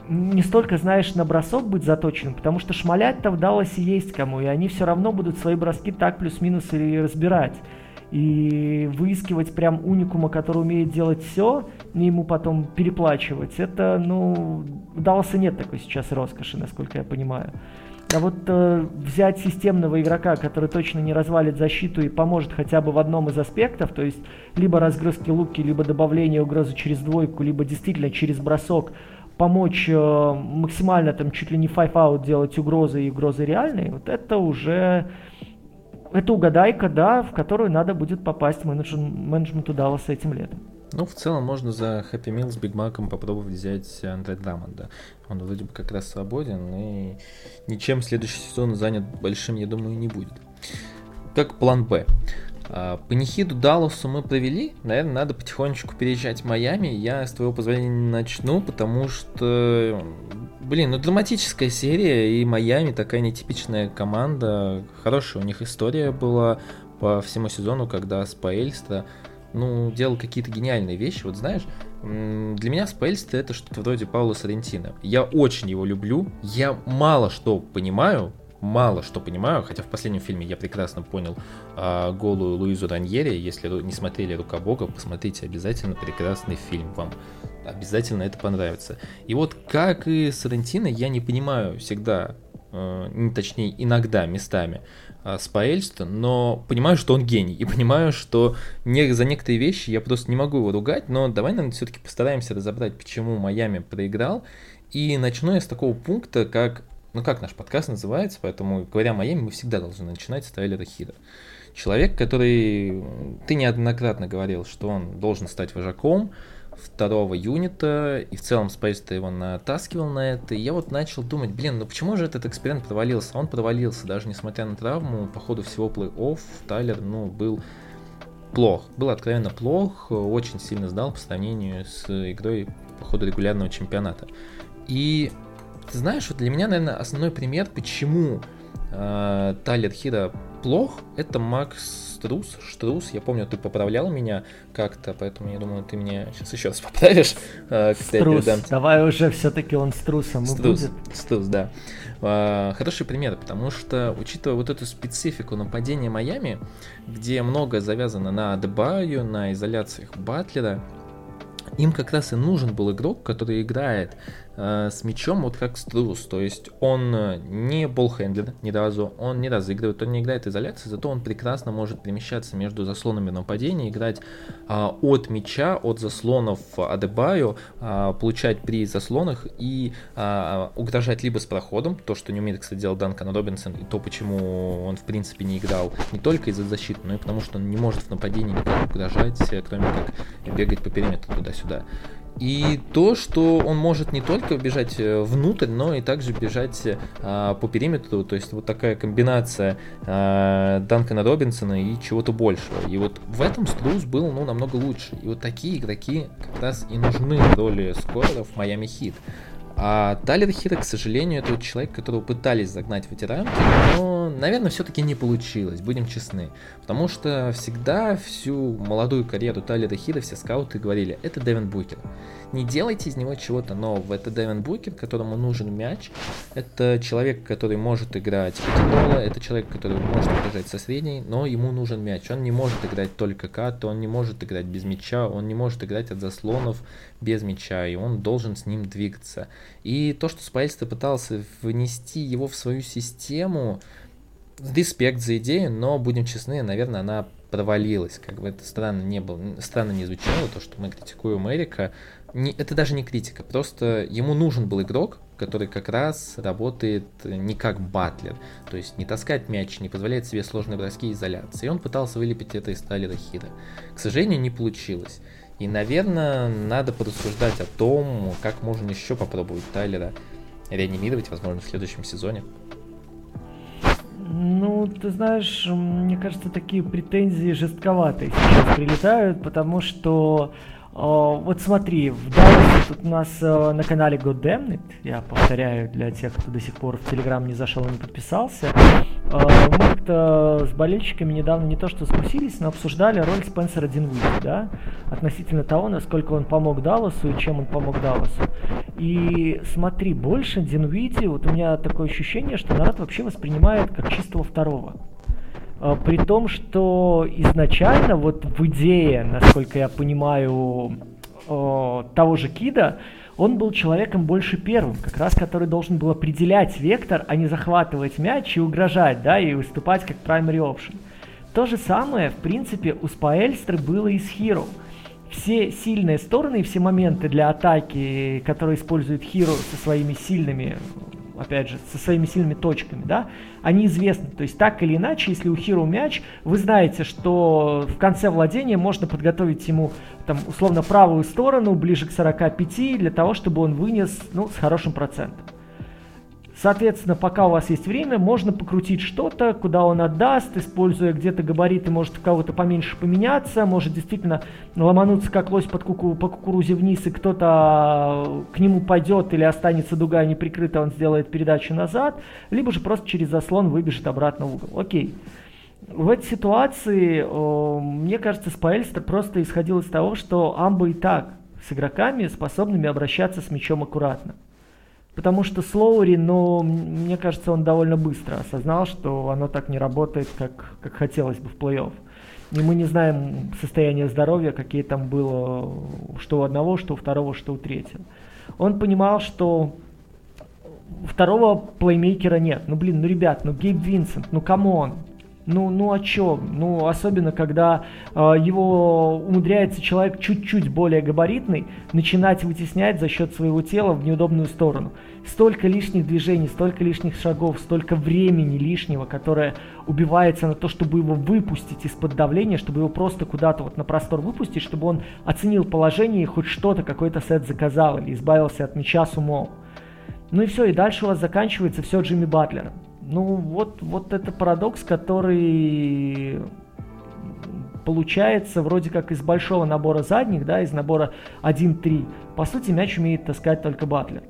не столько, знаешь, на бросок быть заточенным, потому что шмалять-то в Далласе есть кому, и они все равно будут свои броски так плюс-минус и разбирать. И выискивать прям уникума, который умеет делать все, и ему потом переплачивать, это, ну, Далласа нет такой сейчас роскоши, насколько я понимаю. А вот э, взять системного игрока, который точно не развалит защиту и поможет хотя бы в одном из аспектов, то есть либо разгрузки луки, либо добавление угрозы через двойку, либо действительно через бросок помочь э, максимально там чуть ли не five-out делать угрозы и угрозы реальные, вот это уже... Это угадайка, да, в которую надо будет попасть менеджменту Далласа этим летом. Ну, в целом, можно за Happy Meal с Биг Маком попробовать взять Андре Драмонда. Он вроде бы как раз свободен, и ничем следующий сезон занят большим, я думаю, не будет. Как план Б. Панихиду Далласу мы провели. Наверное, надо потихонечку переезжать в Майами. Я, с твоего позволения, не начну, потому что... Блин, ну драматическая серия, и Майами такая нетипичная команда. Хорошая у них история была по всему сезону, когда Спаэльста, ну, делал какие-то гениальные вещи. Вот знаешь, для меня Спаэльста это что-то вроде Пауло Соррентино. Я очень его люблю, я мало что понимаю, мало что понимаю, хотя в последнем фильме я прекрасно понял а, голую Луизу Раньери. Если не смотрели «Рука Бога», посмотрите обязательно, прекрасный фильм, вам обязательно это понравится. И вот как и Соррентино, я не понимаю всегда, э, точнее иногда местами э, Спаэльста, но понимаю, что он гений, и понимаю, что не, за некоторые вещи я просто не могу его ругать, но давай, наверное, все-таки постараемся разобрать, почему Майами проиграл, и начну я с такого пункта, как... Ну, как наш подкаст называется, поэтому, говоря о Майами, мы всегда должны начинать с Тайлера Хирро. Человек, который... Ты неоднократно говорил, что он должен стать вожаком второго юнита, и в целом Спейс-то его натаскивал на это, и я вот начал думать, блин, ну почему же этот эксперимент провалился? Он провалился, даже несмотря на травму, по ходу всего плей-офф Тайлер, ну, был плох. Был откровенно плох, очень сильно сдал по сравнению с игрой по ходу регулярного чемпионата. И... Ты знаешь, вот для меня, наверное, основной пример, почему э, Тайлер Хирро плох, это Макс Струс. Штрус, я помню, ты поправлял меня как-то, поэтому я думаю, ты меня сейчас еще раз поправишь. Э, Струс, передам... давай уже все-таки он Струсом Струс, будет. Струс, да. Э, хороший пример, потому что, учитывая вот эту специфику нападения Майами, где многое завязано на Адебайо, на изоляциях Батлера, им как раз и нужен был игрок, который играет э, с мячом вот как Струс, то есть он не болл-хендлер ни разу, он не разыгрывает, он не играет изоляции, зато он прекрасно может перемещаться между заслонами нападения, играть э, от мяча, от заслонов Адебайо, э, получать при заслонах и э, угрожать либо с проходом, то, что не умеет, кстати, делать Данкан Робинсон, и то, почему он в принципе не играл не только из-за защиты, но и потому, что он не может в нападении никак угрожать, кроме как бегать по периметру туда-сюда. Сюда. И то, что он может не только бежать внутрь, но и также бежать а, по периметру, то есть вот такая комбинация а, Данкана Робинсона и чего-то большего. И вот в этом Струс был, ну, намного лучше. И вот такие игроки как раз и нужны в роли скореров в Майами Хит. А Тайлер Хирро, к сожалению, это вот человек, которого пытались загнать в эти рамки, но, наверное, все-таки не получилось, будем честны. Потому что всегда всю молодую карьеру Тайлера Хирро все скауты говорили, это Девин Букер. Не делайте из него чего-то нового, это Девин Букер, которому нужен мяч, это человек, который может играть пикинг-ролла, это человек, который может играть со средней, но ему нужен мяч. Он не может играть только кат, он не может играть без мяча, он не может играть от заслонов без мяча, и он должен с ним двигаться. И то, что Спаэльста пытался внести его в свою систему, респект за идею, но, будем честны, наверное, она провалилась. Как бы это странно не было, странно не звучало, то, что мы критикуем Эрика. Не, это даже не критика, просто ему нужен был игрок, который как раз работает не как Батлер, то есть не таскает мяч, не позволяет себе сложные броски и изоляции. И он пытался вылепить это из Тайлера Хирро. К сожалению, не получилось. И, наверное, надо порассуждать о том, как можно еще попробовать Тайлера реанимировать, возможно, в следующем сезоне. Ну, ты знаешь, мне кажется, такие претензии жестковатые сейчас прилетают, потому что... Uh, вот смотри, в Далласе тут у нас uh, на канале Goddammit, я повторяю для тех, кто до сих пор в Телеграм не зашел и не подписался, uh, мы как-то с болельщиками недавно не то что спустились, но обсуждали роль Спенсера Динвуди, да, относительно того, насколько он помог Далласу и чем он помог Далласу. И смотри, больше Динвуди, вот у меня такое ощущение, что народ вообще воспринимает как чистого второго. При том, что изначально вот в идее, насколько я понимаю, того же Кида, он был человеком больше первым, как раз который должен был определять вектор, а не захватывать мяч и угрожать, да, и выступать как primary option. То же самое, в принципе, у Спаэльстры было и с Хирро. Все сильные стороны и все моменты для атаки, которые использует Хирро со своими сильными, опять же, со своими сильными точками, да, они известны. То есть так или иначе, если у Хирро мяч, вы знаете, что в конце владения можно подготовить ему, там, условно, правую сторону, ближе к сорок пять, для того, чтобы он вынес, ну, с хорошим процентом. Соответственно, пока у вас есть время, можно покрутить что-то, куда он отдаст, используя где-то габариты, может у кого-то поменьше поменяться, может действительно ломануться как лось под куку, по кукурузе вниз, и кто-то к нему пойдет или останется дуга неприкрыта, он сделает передачу назад, либо же просто через заслон выбежит обратно в угол. Окей. В этой ситуации, мне кажется, Спаэльстер просто исходил из того, что Амбо и так с игроками, способными обращаться с мячом аккуратно. Потому что с Лоури, но мне кажется, он довольно быстро осознал, что оно так не работает, как, как хотелось бы в плей-офф. И мы не знаем состояние здоровья, какие там было, что у одного, что у второго, что у третьего. Он понимал, что второго плеймейкера нет. Ну блин, ну ребят, ну Гейб Винсент, ну камон. Ну, ну о чем? Ну, особенно, когда э, его умудряется человек чуть-чуть более габаритный начинать вытеснять за счет своего тела в неудобную сторону. Столько лишних движений, столько лишних шагов, столько времени лишнего, которое убивается на то, чтобы его выпустить из-под давления, чтобы его просто куда-то вот на простор выпустить, чтобы он оценил положение и хоть что-то, какой-то сет заказал или избавился от мяча с умом. Ну и все, и дальше у вас заканчивается все Джимми Батлером. Ну, вот, вот это парадокс, который получается вроде как из большого набора задних, да, из набора один три. По сути, мяч умеет таскать только Батлер.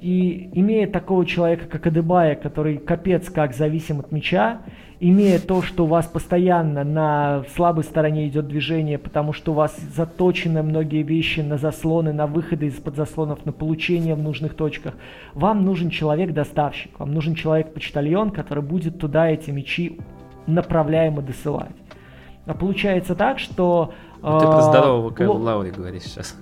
И имея такого человека, как Адебайо, который капец как зависим от мяча, имея то, что у вас постоянно на слабой стороне идет движение, потому что у вас заточены многие вещи на заслоны, на выходы из-под заслонов, на получение в нужных точках, вам нужен человек-доставщик, вам нужен человек-почтальон, который будет туда эти мячи направляемо досылать. А получается так, что... Ну, ты про здорового Кайла Лаури говоришь сейчас.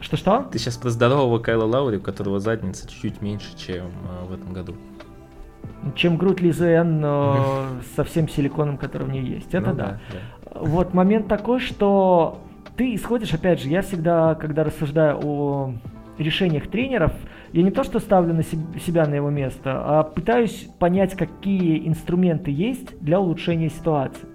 Что-что? Ты сейчас про здорового Кайла Лаури, у которого задница чуть-чуть меньше, чем э, в этом году. Чем грудь Лизы Энн э, со всем силиконом, который в ней есть. Это ну, да. да. Вот момент такой, что ты исходишь, опять же, я всегда, когда рассуждаю о решениях тренеров, я не то что ставлю на себе, себя на его место, а пытаюсь понять, какие инструменты есть для улучшения ситуации.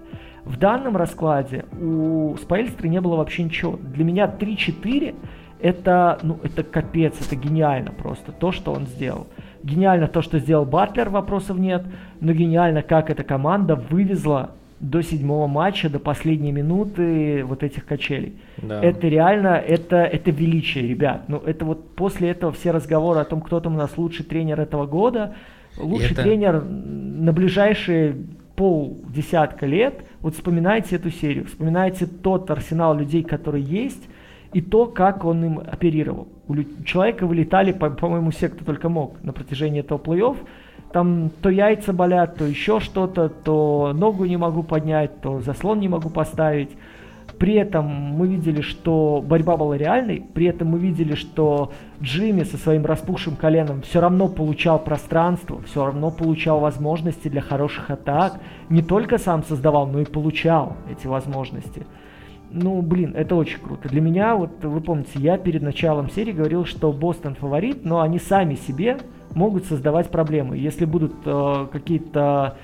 В данном раскладе у Спаэльстры не было вообще ничего. Для меня три-четыре это, ну, это капец, это гениально просто то, что он сделал. Гениально то, что сделал Батлер, вопросов нет, но гениально, как эта команда вывезла до седьмого матча, до последней минуты вот этих качелей. Да. Это реально, это, это величие, ребят. Ну, это вот после этого все разговоры о том, кто там у нас лучший тренер этого года, лучший это... тренер на ближайшие полдесятка лет. Вот вспоминайте эту серию, вспоминайте тот арсенал людей, которые есть, и то, как он им оперировал. У человека вылетали, по- по-моему, все, кто только мог на протяжении этого плей-офф. Там то яйца болят, то еще что-то, то ногу не могу поднять, то заслон не могу поставить. При этом мы видели, что борьба была реальной, при этом мы видели, что Джимми со своим распухшим коленом все равно получал пространство, все равно получал возможности для хороших атак. Не только сам создавал, но и получал эти возможности. Ну, блин, это очень круто. Для меня, вот вы помните, я перед началом серии говорил, что Бостон фаворит, но они сами себе могут создавать проблемы. Если будут э, какие-то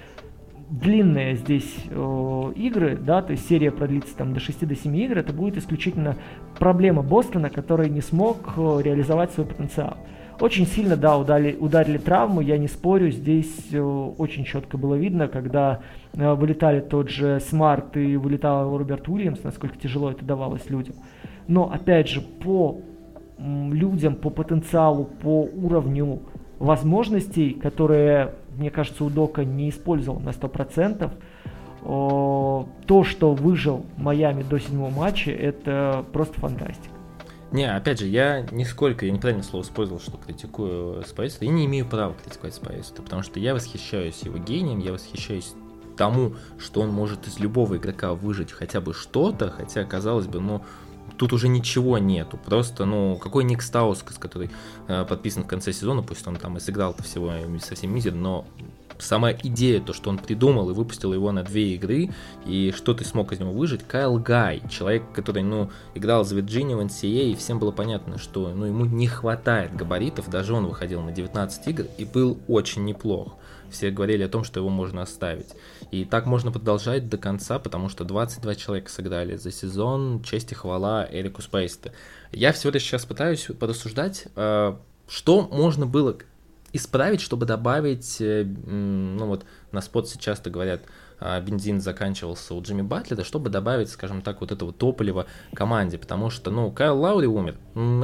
длинные здесь э, игры, да, то есть серия продлится там до шести до семи игр, это будет исключительно проблема Бостона, который не смог э, реализовать свой потенциал. Очень сильно, да, ударили, ударили травму, я не спорю, здесь э, очень четко было видно, когда э, вылетали тот же Смарт и вылетал Роберт Уильямс, насколько тяжело это давалось людям. Но, опять же, по м, людям, по потенциалу, по уровню возможностей, которые, мне кажется, у Дока не использовал на сто процентов, э, то, что выжил Майами до седьмого матча, это просто фантастика. Не, опять же, я нисколько, я неправильно слово использовал, что критикую Спаэльстра, я не имею права критиковать Спаэльстра, потому что я восхищаюсь его гением, я восхищаюсь тому, что он может из любого игрока выжать хотя бы что-то, хотя, казалось бы, ну, тут уже ничего нету. Просто, ну, какой Ник Стаускас, который э, подписан в конце сезона, пусть он там и сыграл-то всего совсем мизер, но сама идея, то, что он придумал и выпустил его на две игры, и что ты смог из него выжить. Кайл Гай, человек, который, ну, играл за Вирджинию в эн си эй, и всем было понятно, что, ну, ему не хватает габаритов, даже он выходил на девятнадцать игр и был очень неплох. Все говорили о том, что его можно оставить. И так можно продолжать до конца, потому что двадцать два человека сыграли за сезон. Честь и хвала Эрику Спейсте. Я всего лишь сейчас пытаюсь порассуждать, что можно было исправить, чтобы добавить, ну вот на спотсе часто говорят, бензин заканчивался у Джимми Батлера, чтобы добавить, скажем так, вот этого топлива команде, потому что, ну, Кайл Лаури умер,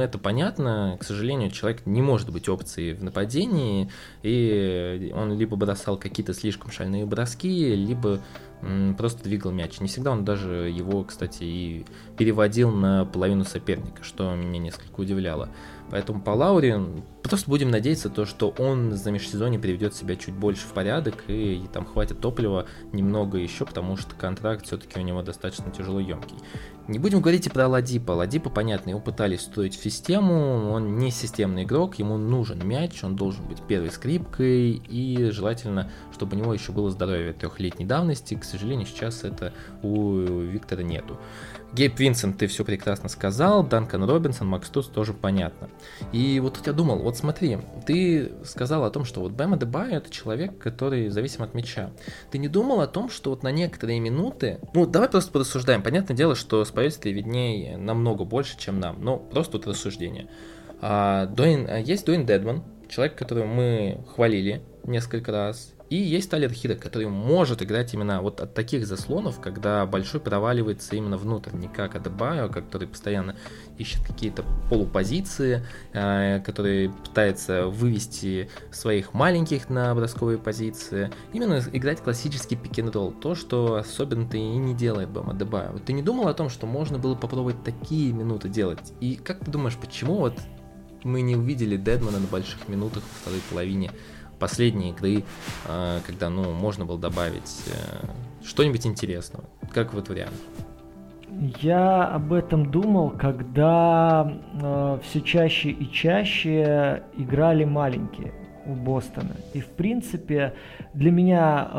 это понятно, к сожалению, человек не может быть опцией в нападении, и он либо бросал какие-то слишком шальные броски, либо м, просто двигал мяч, не всегда он даже его, кстати, и переводил на половину соперника, что меня несколько удивляло. Поэтому по Лаури просто будем надеяться, то, что он за межсезонье приведет себя чуть больше в порядок, и, и там хватит топлива немного еще, потому что контракт все-таки у него достаточно тяжелоемкий. Не будем говорить и про Ладипа. Ладипа, понятно, его пытались встроить в систему, он не системный игрок, ему нужен мяч, он должен быть первой скрипкой, и желательно, чтобы у него еще было здоровье трехлетней давности. К сожалению, сейчас это у Виктора нету. Гейб Винсент, ты все прекрасно сказал, Данкан Робинсон, Макс Струс тоже понятно. И вот тут я думал, вот смотри, ты сказал о том, что вот Бэм Адебайо это человек, который зависим от мяча. Ты не думал о том, что вот на некоторые минуты, ну давай просто порассуждаем, понятное дело, что Спайс-то виднее намного больше, чем нам, но просто тут рассуждение. А, Дуэйн, есть Дуэйн Дэдмон, человек, которого мы хвалили несколько раз. И есть Тайлер Хирро, который может играть именно вот от таких заслонов, когда большой проваливается именно внутрь, не как Адебайо, который постоянно ищет какие-то полупозиции, который пытается вывести своих маленьких на бросковые позиции. Именно играть классический пик-н-ролл, то, что особенно-то и не делает Бэм Адебайо. Ты не думал о том, что можно было попробовать такие минуты делать? И как ты думаешь, почему вот мы не увидели Дэдмона на больших минутах во второй половине последней игры, когда, ну, можно было добавить что-нибудь интересного, как вот вариант? Я об этом думал, когда э, все чаще и чаще играли маленькие у Бостона. И, в принципе, для меня э,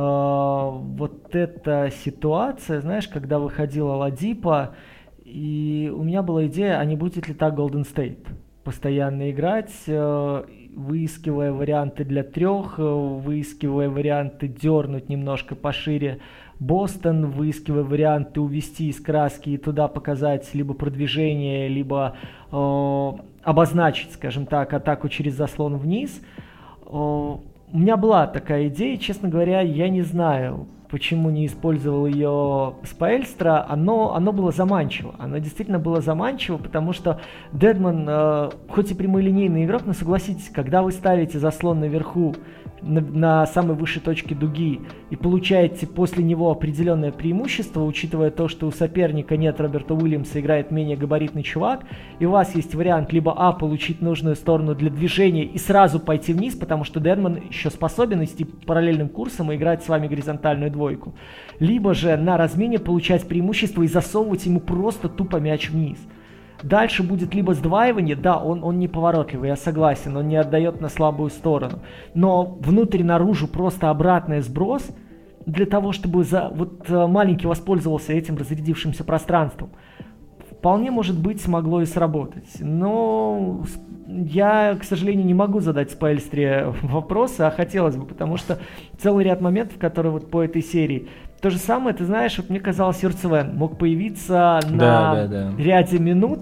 вот эта ситуация, знаешь, когда выходила Ладипа, и у меня была идея, а не будет ли так Golden State постоянно играть, э, выискивая варианты для трех, выискивая варианты дернуть немножко пошире Бостон, выискивая варианты увести из краски и туда показать либо продвижение, либо э, обозначить, скажем так, атаку через заслон вниз. Э, у меня была такая идея, честно говоря, я не знаю, почему не использовал ее Споэльстра, оно, оно было заманчиво. Оно действительно было заманчиво, потому что Дэдмон, э, хоть и прямолинейный игрок, но согласитесь, когда вы ставите заслон наверху, на, на самой высшей точке дуги, и получаете после него определенное преимущество, учитывая то, что у соперника нет Роберта Уильямса, играет менее габаритный чувак, и у вас есть вариант либо а, получить нужную сторону для движения и сразу пойти вниз, потому что Дэдмон еще способен идти параллельным курсом и играть с вами горизонтальную двойку. Либо же на размене получать преимущество и засовывать ему просто тупо мяч вниз. Дальше будет либо сдваивание, да, он, он неповоротливый, я согласен, он не отдает на слабую сторону, но внутрь-наружу просто обратный сброс для того, чтобы за, вот, маленький воспользовался этим разрядившимся пространством. Вполне, может быть, могло и сработать, но я, к сожалению, не могу задать Споэльстре вопросы, а хотелось бы, потому что целый ряд моментов, которые вот по этой серии. То же самое, ты знаешь, вот мне казалось, Юртсевен мог появиться да, на да, да. ряде минут,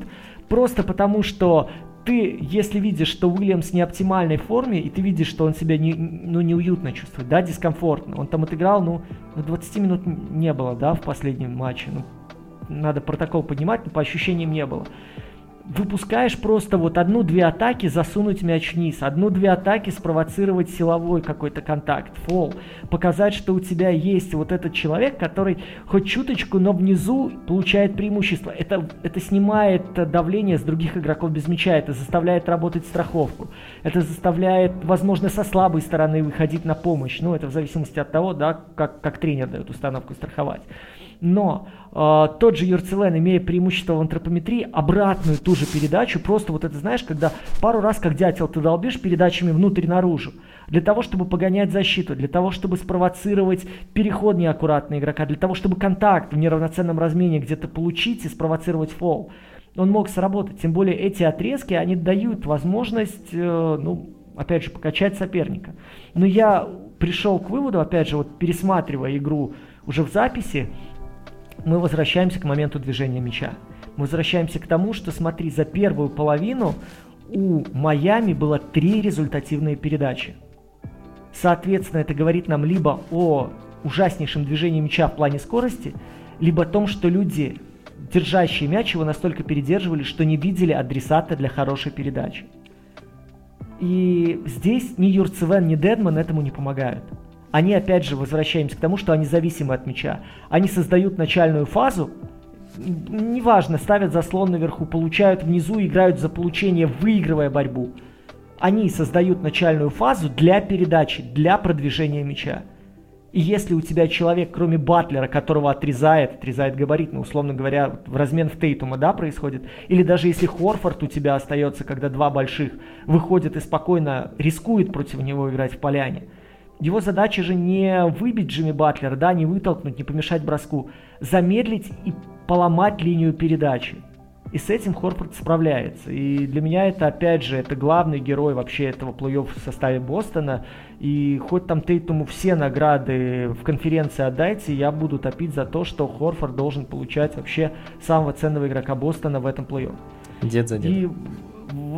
просто потому что ты, если видишь, что Уильямс не в оптимальной форме, и ты видишь, что он себя не, ну, неуютно чувствует, да, дискомфортно, он там отыграл, ну, двадцать минут не было, да, в последнем матче, ну, надо протокол поднимать, но по ощущениям не было. допускаешь просто вот одну-две атаки засунуть мяч вниз, одну-две атаки спровоцировать силовой какой-то контакт, фол, показать, что у тебя есть вот этот человек, который хоть чуточку, но внизу получает преимущество. Это, это снимает давление с других игроков без мяча, это заставляет работать страховку, это заставляет, возможно, со слабой стороны выходить на помощь, ну это в зависимости от того, да, как, как тренер дает установку страховать. Но э, тот же Юртсевен, имея преимущество в антропометрии, обратную ту же передачу, просто вот это, знаешь, когда пару раз, как дятел, ты долбишь передачами внутрь-наружу, для того, чтобы погонять защиту, для того, чтобы спровоцировать переход неаккуратный игрока, для того, чтобы контакт в неравноценном размене где-то получить и спровоцировать фол. Он мог сработать, тем более эти отрезки, они дают возможность, э, ну, опять же, покачать соперника. Но я пришел к выводу, опять же, вот пересматривая игру уже в записи, мы возвращаемся к моменту движения мяча. Мы возвращаемся к тому, что, смотри, за первую половину у Майами было три результативные передачи. Соответственно, это говорит нам либо о ужаснейшем движении мяча в плане скорости, либо о том, что люди, держащие мяч, его настолько передерживали, что не видели адресата для хорошей передачи. И здесь ни Юртсевен, ни Дэдмон этому не помогают. Они, опять же, возвращаемся к тому, что они зависимы от мяча. Они создают начальную фазу, неважно, ставят заслон наверху, получают внизу, играют за получение, выигрывая борьбу. Они создают начальную фазу для передачи, для продвижения мяча. И если у тебя человек, кроме Батлера, которого отрезает, отрезает габаритно, условно говоря, в размен в Тейтума, да, происходит, или даже если Хорфорд у тебя остается, когда два больших выходят и спокойно рискуют против него играть в поляне, его задача же не выбить Джимми Батлера, да, не вытолкнуть, не помешать броску, замедлить и поломать линию передачи. И с этим Хорфорд справляется. И для меня это, опять же, это главный герой вообще этого плей-офф в составе Бостона. И хоть там Тейтуму все награды в конференции отдайте, я буду топить за то, что Хорфорд должен получать вообще самого ценного игрока Бостона в этом плей-офф. Дед за деда. И...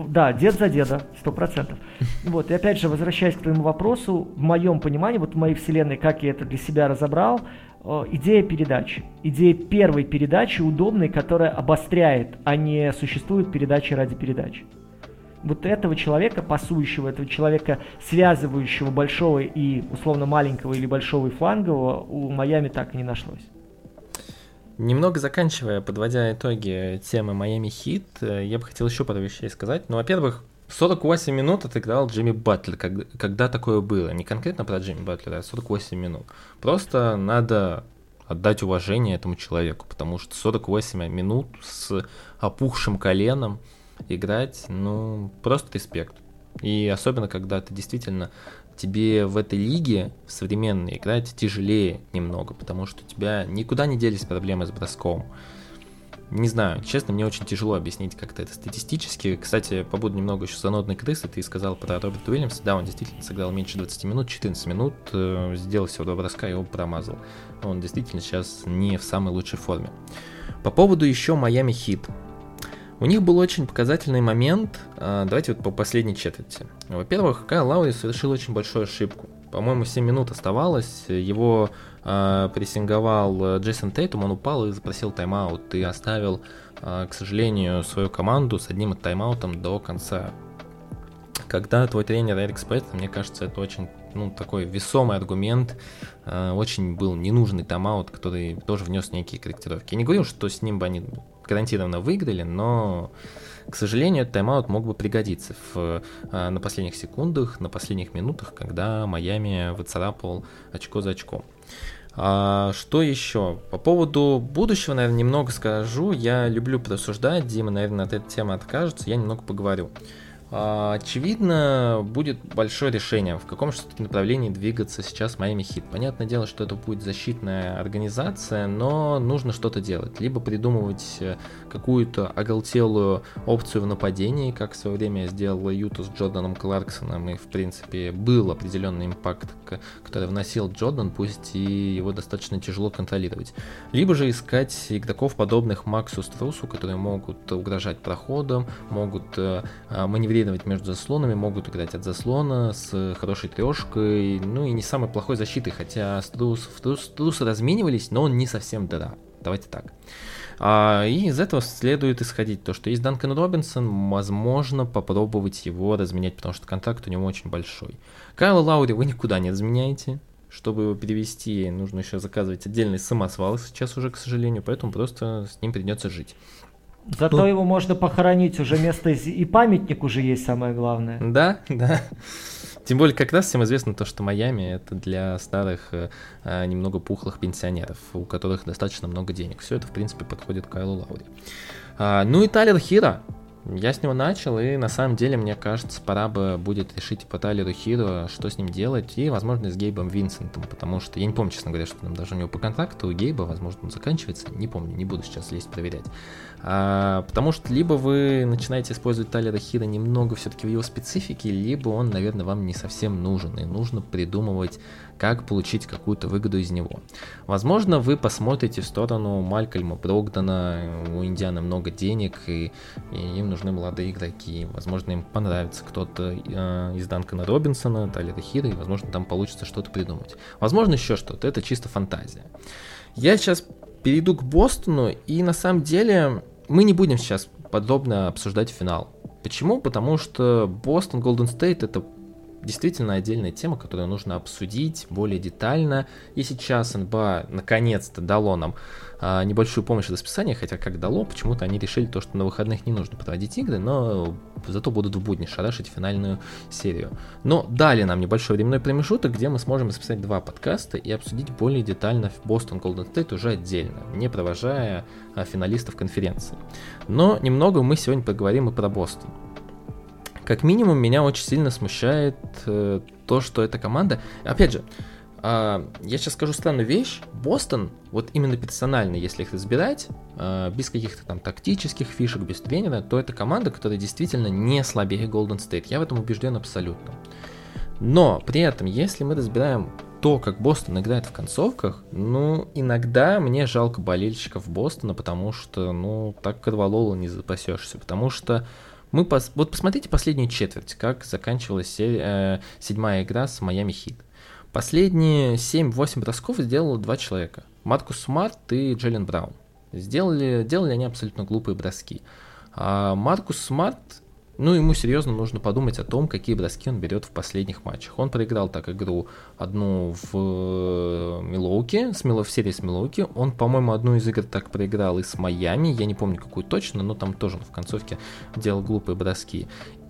Да, дед за деда, сто процентов. Вот, и опять же, возвращаясь к твоему вопросу, в моем понимании, вот в моей вселенной, как я это для себя разобрал, э, идея передачи. Идея первой передачи, удобной, которая обостряет, а не существует передачи ради передачи. Вот этого человека, пасующего, этого человека, связывающего большого и, условно, маленького или большого и флангового, у Майами так и не нашлось. Немного заканчивая, подводя итоги темы Miami Heat, я бы хотел еще пару вещей сказать. Ну, во-первых, сорок восемь минут отыграл Джимми Батлер, когда, когда такое было. Не конкретно про Джимми Батлера, а сорок восемь минут. Просто надо отдать уважение этому человеку, потому что сорок восемь минут с опухшим коленом играть, ну, просто респект. И особенно, когда ты действительно... Тебе в этой лиге в современной играть тяжелее немного, потому что у тебя никуда не делись проблемы с броском. Не знаю, честно, мне очень тяжело объяснить как-то это статистически. Кстати, побуду немного еще занудной крысы. Ты сказал про Роберта Уильямса. Да, он действительно сыграл меньше двадцать минут, четырнадцать минут, э, сделал всего два броска и его промазал. Он действительно сейчас не в самой лучшей форме. По поводу еще Miami Heat. У них был очень показательный момент, давайте вот по последней четверти. Во-первых, Кайл Лаури совершил очень большую ошибку. По-моему, семь минут оставалось, его э, прессинговал Джейсон Тейтум, он упал и запросил тайм-аут, и оставил, э, к сожалению, свою команду с одним тайм-аутом до конца. Когда твой тренер Эрик Спейтс, мне кажется, это очень, ну, такой весомый аргумент, э, очень был ненужный тайм-аут, который тоже внес некие корректировки. Я не говорил, что с ним бы они... гарантированно выиграли, но, к сожалению, тайм-аут мог бы пригодиться в, а, на последних секундах, на последних минутах, когда Майами выцарапал очко за очком. А, что еще? По поводу будущего, наверное, немного скажу. Я люблю порассуждать, Дима, наверное, от этой темы откажется, я немного поговорю. А, очевидно, будет большое решение, в каком же направлении двигаться сейчас Miami Heat. Понятное дело, что это будет защитная организация, но нужно что-то делать. Либо придумывать какую-то оголтелую опцию в нападении, как в свое время сделала Юта с Джорданом Кларксоном, и, в принципе, был определенный импакт, который вносил Джордан, пусть и его достаточно тяжело контролировать. Либо же искать игроков, подобных Максу Струсу, которые могут угрожать проходом, могут а, маневрировать между заслонами, могут играть от заслона с хорошей трешкой, ну и не самой плохой защитой, хотя Струс, Струс, Струсы разменивались, но он не совсем дыра. Давайте так. А, и из этого следует исходить то, что есть Данкан Робинсон, возможно, попробовать его разменять, потому что контракт у него очень большой. Кайла Лаури вы никуда не разменяете. Чтобы его перевести, нужно еще заказывать отдельный самосвал сейчас уже, к сожалению, поэтому просто с ним придется жить. Зато ну, его можно похоронить, уже место и памятник уже есть, самое главное. Да, да. Тем более, как раз всем известно то, что Майами — это для старых, э, немного пухлых пенсионеров, у которых достаточно много денег. Все это, в принципе, подходит к Кайлу Лаури. А, ну и Тайлер Хирро. Я с него начал, и на самом деле, мне кажется, пора бы будет решить по Тайлеру Хирро, что с ним делать, и, возможно, с Гейбом Винсентом, потому что, я не помню, честно говоря, что там даже у него по контракту, у Гейба, возможно, он заканчивается, не помню, не буду сейчас лезть проверять. А, потому что либо вы начинаете использовать Тайлера Хирро немного все-таки в его специфике, либо он, наверное, вам не совсем нужен, и нужно придумывать, как получить какую-то выгоду из него. Возможно, вы посмотрите в сторону Малькольма Брогдона, у Индианы много денег, и, и им нужны молодые игроки, возможно, им понравится кто-то э, из Данкана Робинсона, Тайлера Хирро, и, возможно, там получится что-то придумать. Возможно, еще что-то, это чисто фантазия. Я сейчас перейду к Бостону, и на самом деле мы не будем сейчас подробно обсуждать финал. Почему? Потому что Бостон, Golden State — это действительно отдельная тема, которую нужно обсудить более детально. И сейчас эн бэ а наконец-то дало нам а, небольшую помощь в расписании, хотя как дало, почему-то они решили то, что на выходных не нужно проводить игры, но зато будут в будни шарашить финальную серию. Но дали нам небольшой временной промежуток, где мы сможем записать два подкаста и обсудить более детально в Бостон Golden State уже отдельно, не провожая а, финалистов конференции. Но немного мы сегодня поговорим и про Бостон. Как минимум, меня очень сильно смущает э, то, что эта команда... Опять же, э, я сейчас скажу странную вещь. Бостон, вот именно персонально, если их разбирать, э, без каких-то там тактических фишек, без тренера, то это команда, которая действительно не слабее Golden State. Я в этом убежден абсолютно. Но при этом, если мы разбираем то, как Бостон играет в концовках, ну, иногда мне жалко болельщиков Бостона, потому что, ну, так корвалола не запасешься, потому что... Мы пос... Вот посмотрите последнюю четверть, как заканчивалась серия, э, седьмая игра с Майами Хит. Последние семь-восемь бросков сделало два человека. Маркус Смарт и Джейлен Браун. Сделали... Делали они абсолютно глупые броски. А Маркус Смарт, ну ему серьезно нужно подумать о том, какие броски он берет в последних матчах. Он проиграл так игру одну в Милуоки, с Мило... в серии с Милуоки. Он, по-моему, одну из игр так проиграл и с Майами, я не помню какую точно, но там тоже он в концовке делал глупые броски.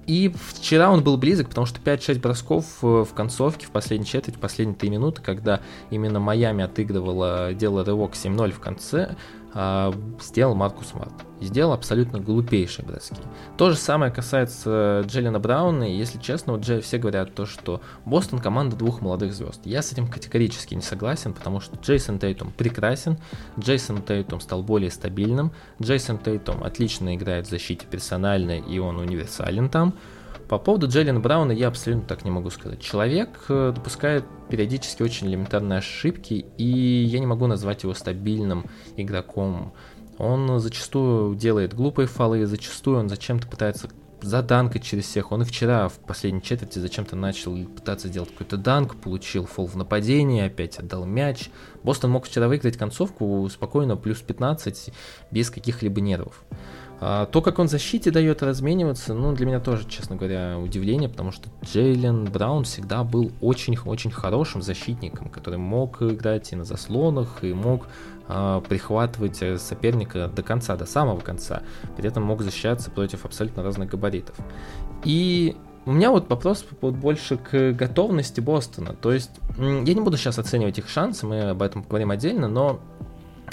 И вчера он был близок, потому что пять-шесть бросков в концовке, в последней четверти, в последние три минуты, когда именно Майами отыгрывала, делала рывок семь ноль в конце, сделал Маркус Смарт. Сделал абсолютно глупейшие броски. То же самое касается Джейлена Брауна. И, если честно, вот Джей, все говорят то, что Бостон — команда двух молодых звезд. Я с этим категорически не согласен, потому что Джейсон Тейтум прекрасен, Джейсон Тейтум стал более стабильным, Джейсон Тейтум отлично играет в защите персонально, и он универсален там. По поводу Джейлена Брауна я абсолютно так не могу сказать. Человек допускает периодически очень элементарные ошибки, и я не могу назвать его стабильным игроком. Он зачастую делает глупые фолы, зачастую он зачем-то пытается заданкать через всех. Он и вчера в последней четверти зачем-то начал пытаться сделать какой-то данк, получил фол в нападении, опять отдал мяч. Бостон мог вчера выиграть концовку спокойно плюс пятнадцать, без каких-либо нервов. То, как он защите дает размениваться, ну, для меня тоже, честно говоря, удивление, потому что Джейлен Браун всегда был очень-очень хорошим защитником, который мог играть и на заслонах, и мог э, прихватывать соперника до конца, до самого конца, при этом мог защищаться против абсолютно разных габаритов. И у меня вот вопрос больше к готовности Бостона, то есть я не буду сейчас оценивать их шансы, мы об этом поговорим отдельно, но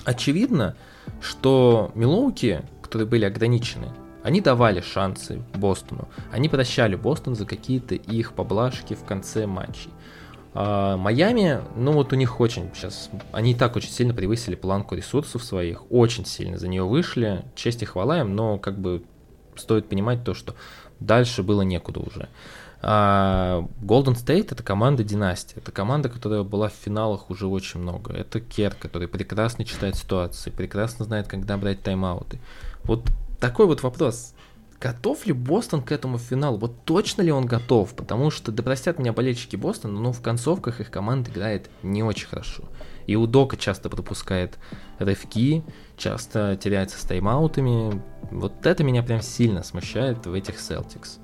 очевидно, что Милуоки, которые были ограничены, они давали шансы Бостону, они прощали Бостон за какие-то их поблажки в конце матчей. А Майами, ну вот у них очень сейчас, они и так очень сильно превысили планку ресурсов своих, очень сильно за нее вышли, честь и хвала им, но как бы стоит понимать то, что дальше было некуда уже. А Golden State — это команда династии, это команда, которая была в финалах уже очень много, это Керр, который прекрасно читает ситуации, прекрасно знает, когда брать тайм-ауты. Вот такой вот вопрос, готов ли Бостон к этому финалу? Вот точно ли он готов? Потому что, да простят меня болельщики Бостона, но в концовках их команда играет не очень хорошо. И Удока часто пропускает рывки, часто теряется с тайм-аутами. Вот это меня прям сильно смущает в этих Celtics.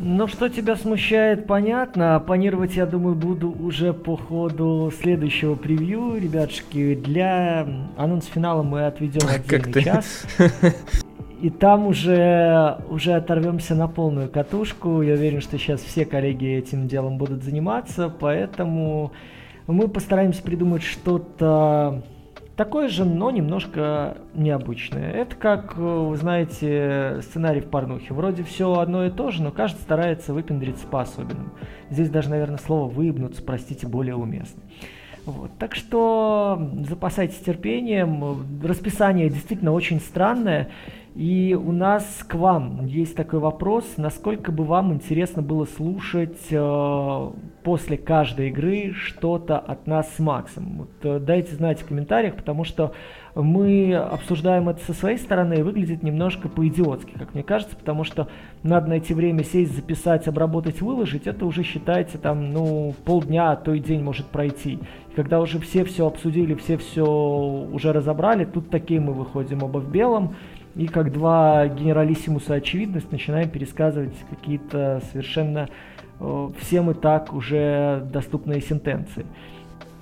Ну, что тебя смущает, понятно. Оппонировать, я думаю, буду уже по ходу следующего превью, ребятушки. Для анонса финала мы отведем отдельный час. И там уже, уже оторвемся на полную катушку. Я уверен, что сейчас все коллеги этим делом будут заниматься, поэтому мы постараемся придумать что-то такое же, но немножко необычное. Это как, вы знаете, сценарий в порнухе. Вроде все одно и то же, но каждый старается выпендриться по-особенному. Здесь даже, наверное, слово «выебнуться», простите, более уместно. Вот. Так что запасайтесь терпением. Расписание действительно очень странное. И у нас к вам есть такой вопрос. Насколько бы вам интересно было слушать э, после каждой игры что-то от нас с Максом? Вот, э, дайте знать в комментариях, потому что мы обсуждаем это со своей стороны и выглядит немножко по-идиотски, как мне кажется, потому что надо найти время сесть, записать, обработать, выложить. Это уже, считайте, там, ну, полдня, а то и день может пройти. Когда уже все все обсудили, все все уже разобрали, тут такие мы выходим оба в белом. И как два генералиссимуса очевидность начинаем пересказывать какие-то совершенно э, всем и так уже доступные сентенции.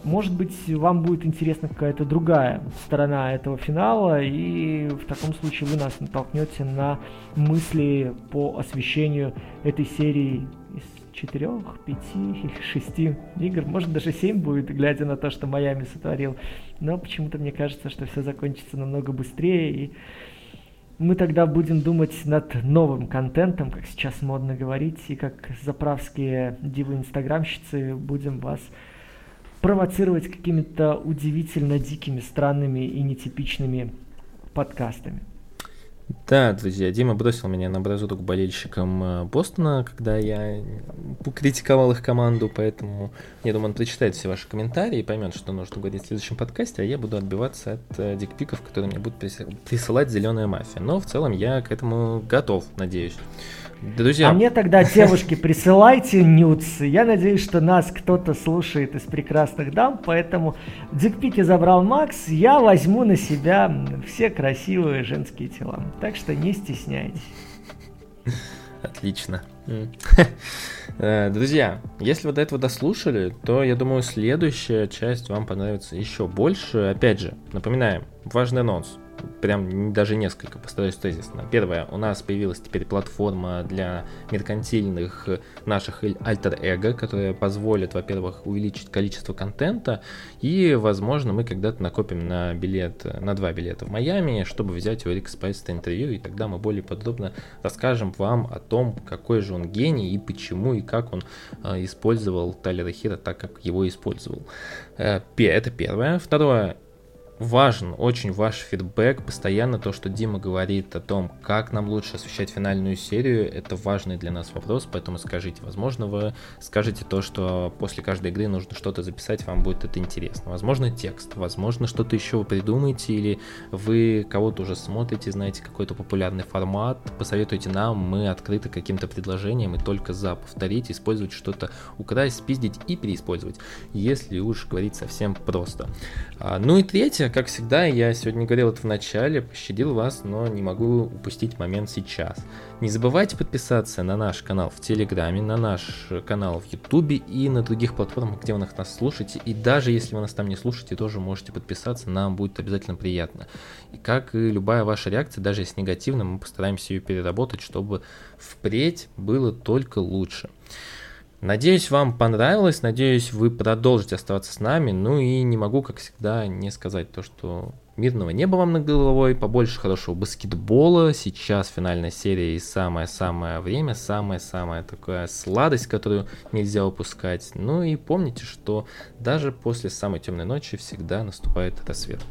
Может быть, вам будет интересна какая-то другая сторона этого финала, и в таком случае вы нас натолкнете на мысли по освещению этой серии из четырех, пяти, шести игр. Может, даже семь будет, глядя на то, что Майами сотворил. Но почему-то мне кажется, что все закончится намного быстрее, и мы тогда будем думать над новым контентом, как сейчас модно говорить, и как заправские дивы-инстаграмщицы будем вас провоцировать какими-то удивительно дикими, странными и нетипичными подкастами. Да, друзья, Дима бросил меня на образу к болельщикам Бостона, когда я критиковал их команду, поэтому, я думаю, он прочитает все ваши комментарии и поймет, что нужно говорить в следующем подкасте, а я буду отбиваться от дикпиков, которые мне будут присылать зеленая мафия. Но в целом я к этому готов, надеюсь. Друзья. А мне тогда, девушки, присылайте нюдсы. Я надеюсь, что нас кто-то слушает из прекрасных дам, поэтому дикпики забрал Макс, я возьму на себя все красивые женские тела. Так что не стесняйтесь. Отлично. Друзья, если вы до этого дослушали, то, я думаю, следующая часть вам понравится еще больше. Опять же, напоминаем, важный анонс. Прям даже несколько, постараюсь тезисно. Первое, у нас появилась теперь платформа для меркантильных наших альтер-эго, которая позволит, во-первых, увеличить количество контента, и, возможно, мы когда-то накопим на билет, на два билета в Майами, чтобы взять у Эрика Спайса интервью, и тогда мы более подробно расскажем вам о том, какой же он гений, и почему, и как он э, использовал Тайлера Хирро так, как его использовал. Э, это первое. Второе, важен очень ваш фидбэк, постоянно то, что Дима говорит о том, как нам лучше освещать финальную серию, это важный для нас вопрос, поэтому скажите, возможно, вы скажете то, что после каждой игры нужно что-то записать, вам будет это интересно, возможно, текст, возможно, что-то еще вы придумаете, или вы кого-то уже смотрите, знаете какой-то популярный формат, посоветуйте нам, мы открыты каким-то предложением, и только за повторить, использовать что-то, украсть, спиздить и переиспользовать, если уж говорить совсем просто. Ну и третье, как всегда, я сегодня говорил это в начале, пощадил вас, но не могу упустить момент сейчас. Не забывайте подписаться на наш канал в Телеграме, на наш канал в Ютубе и на других платформах, где вы нас слушаете. И даже если вы нас там не слушаете, тоже можете подписаться, нам будет обязательно приятно. И как и любая ваша реакция, даже если негативная, мы постараемся ее переработать, чтобы впредь было только лучше. Надеюсь, вам понравилось, надеюсь, вы продолжите оставаться с нами, ну и не могу, как всегда, не сказать то, что мирного неба вам над головой, побольше хорошего баскетбола, сейчас финальная серия и самое-самое время, самая-самая такая сладость, которую нельзя упускать, ну и помните, что даже после самой темной ночи всегда наступает рассвет.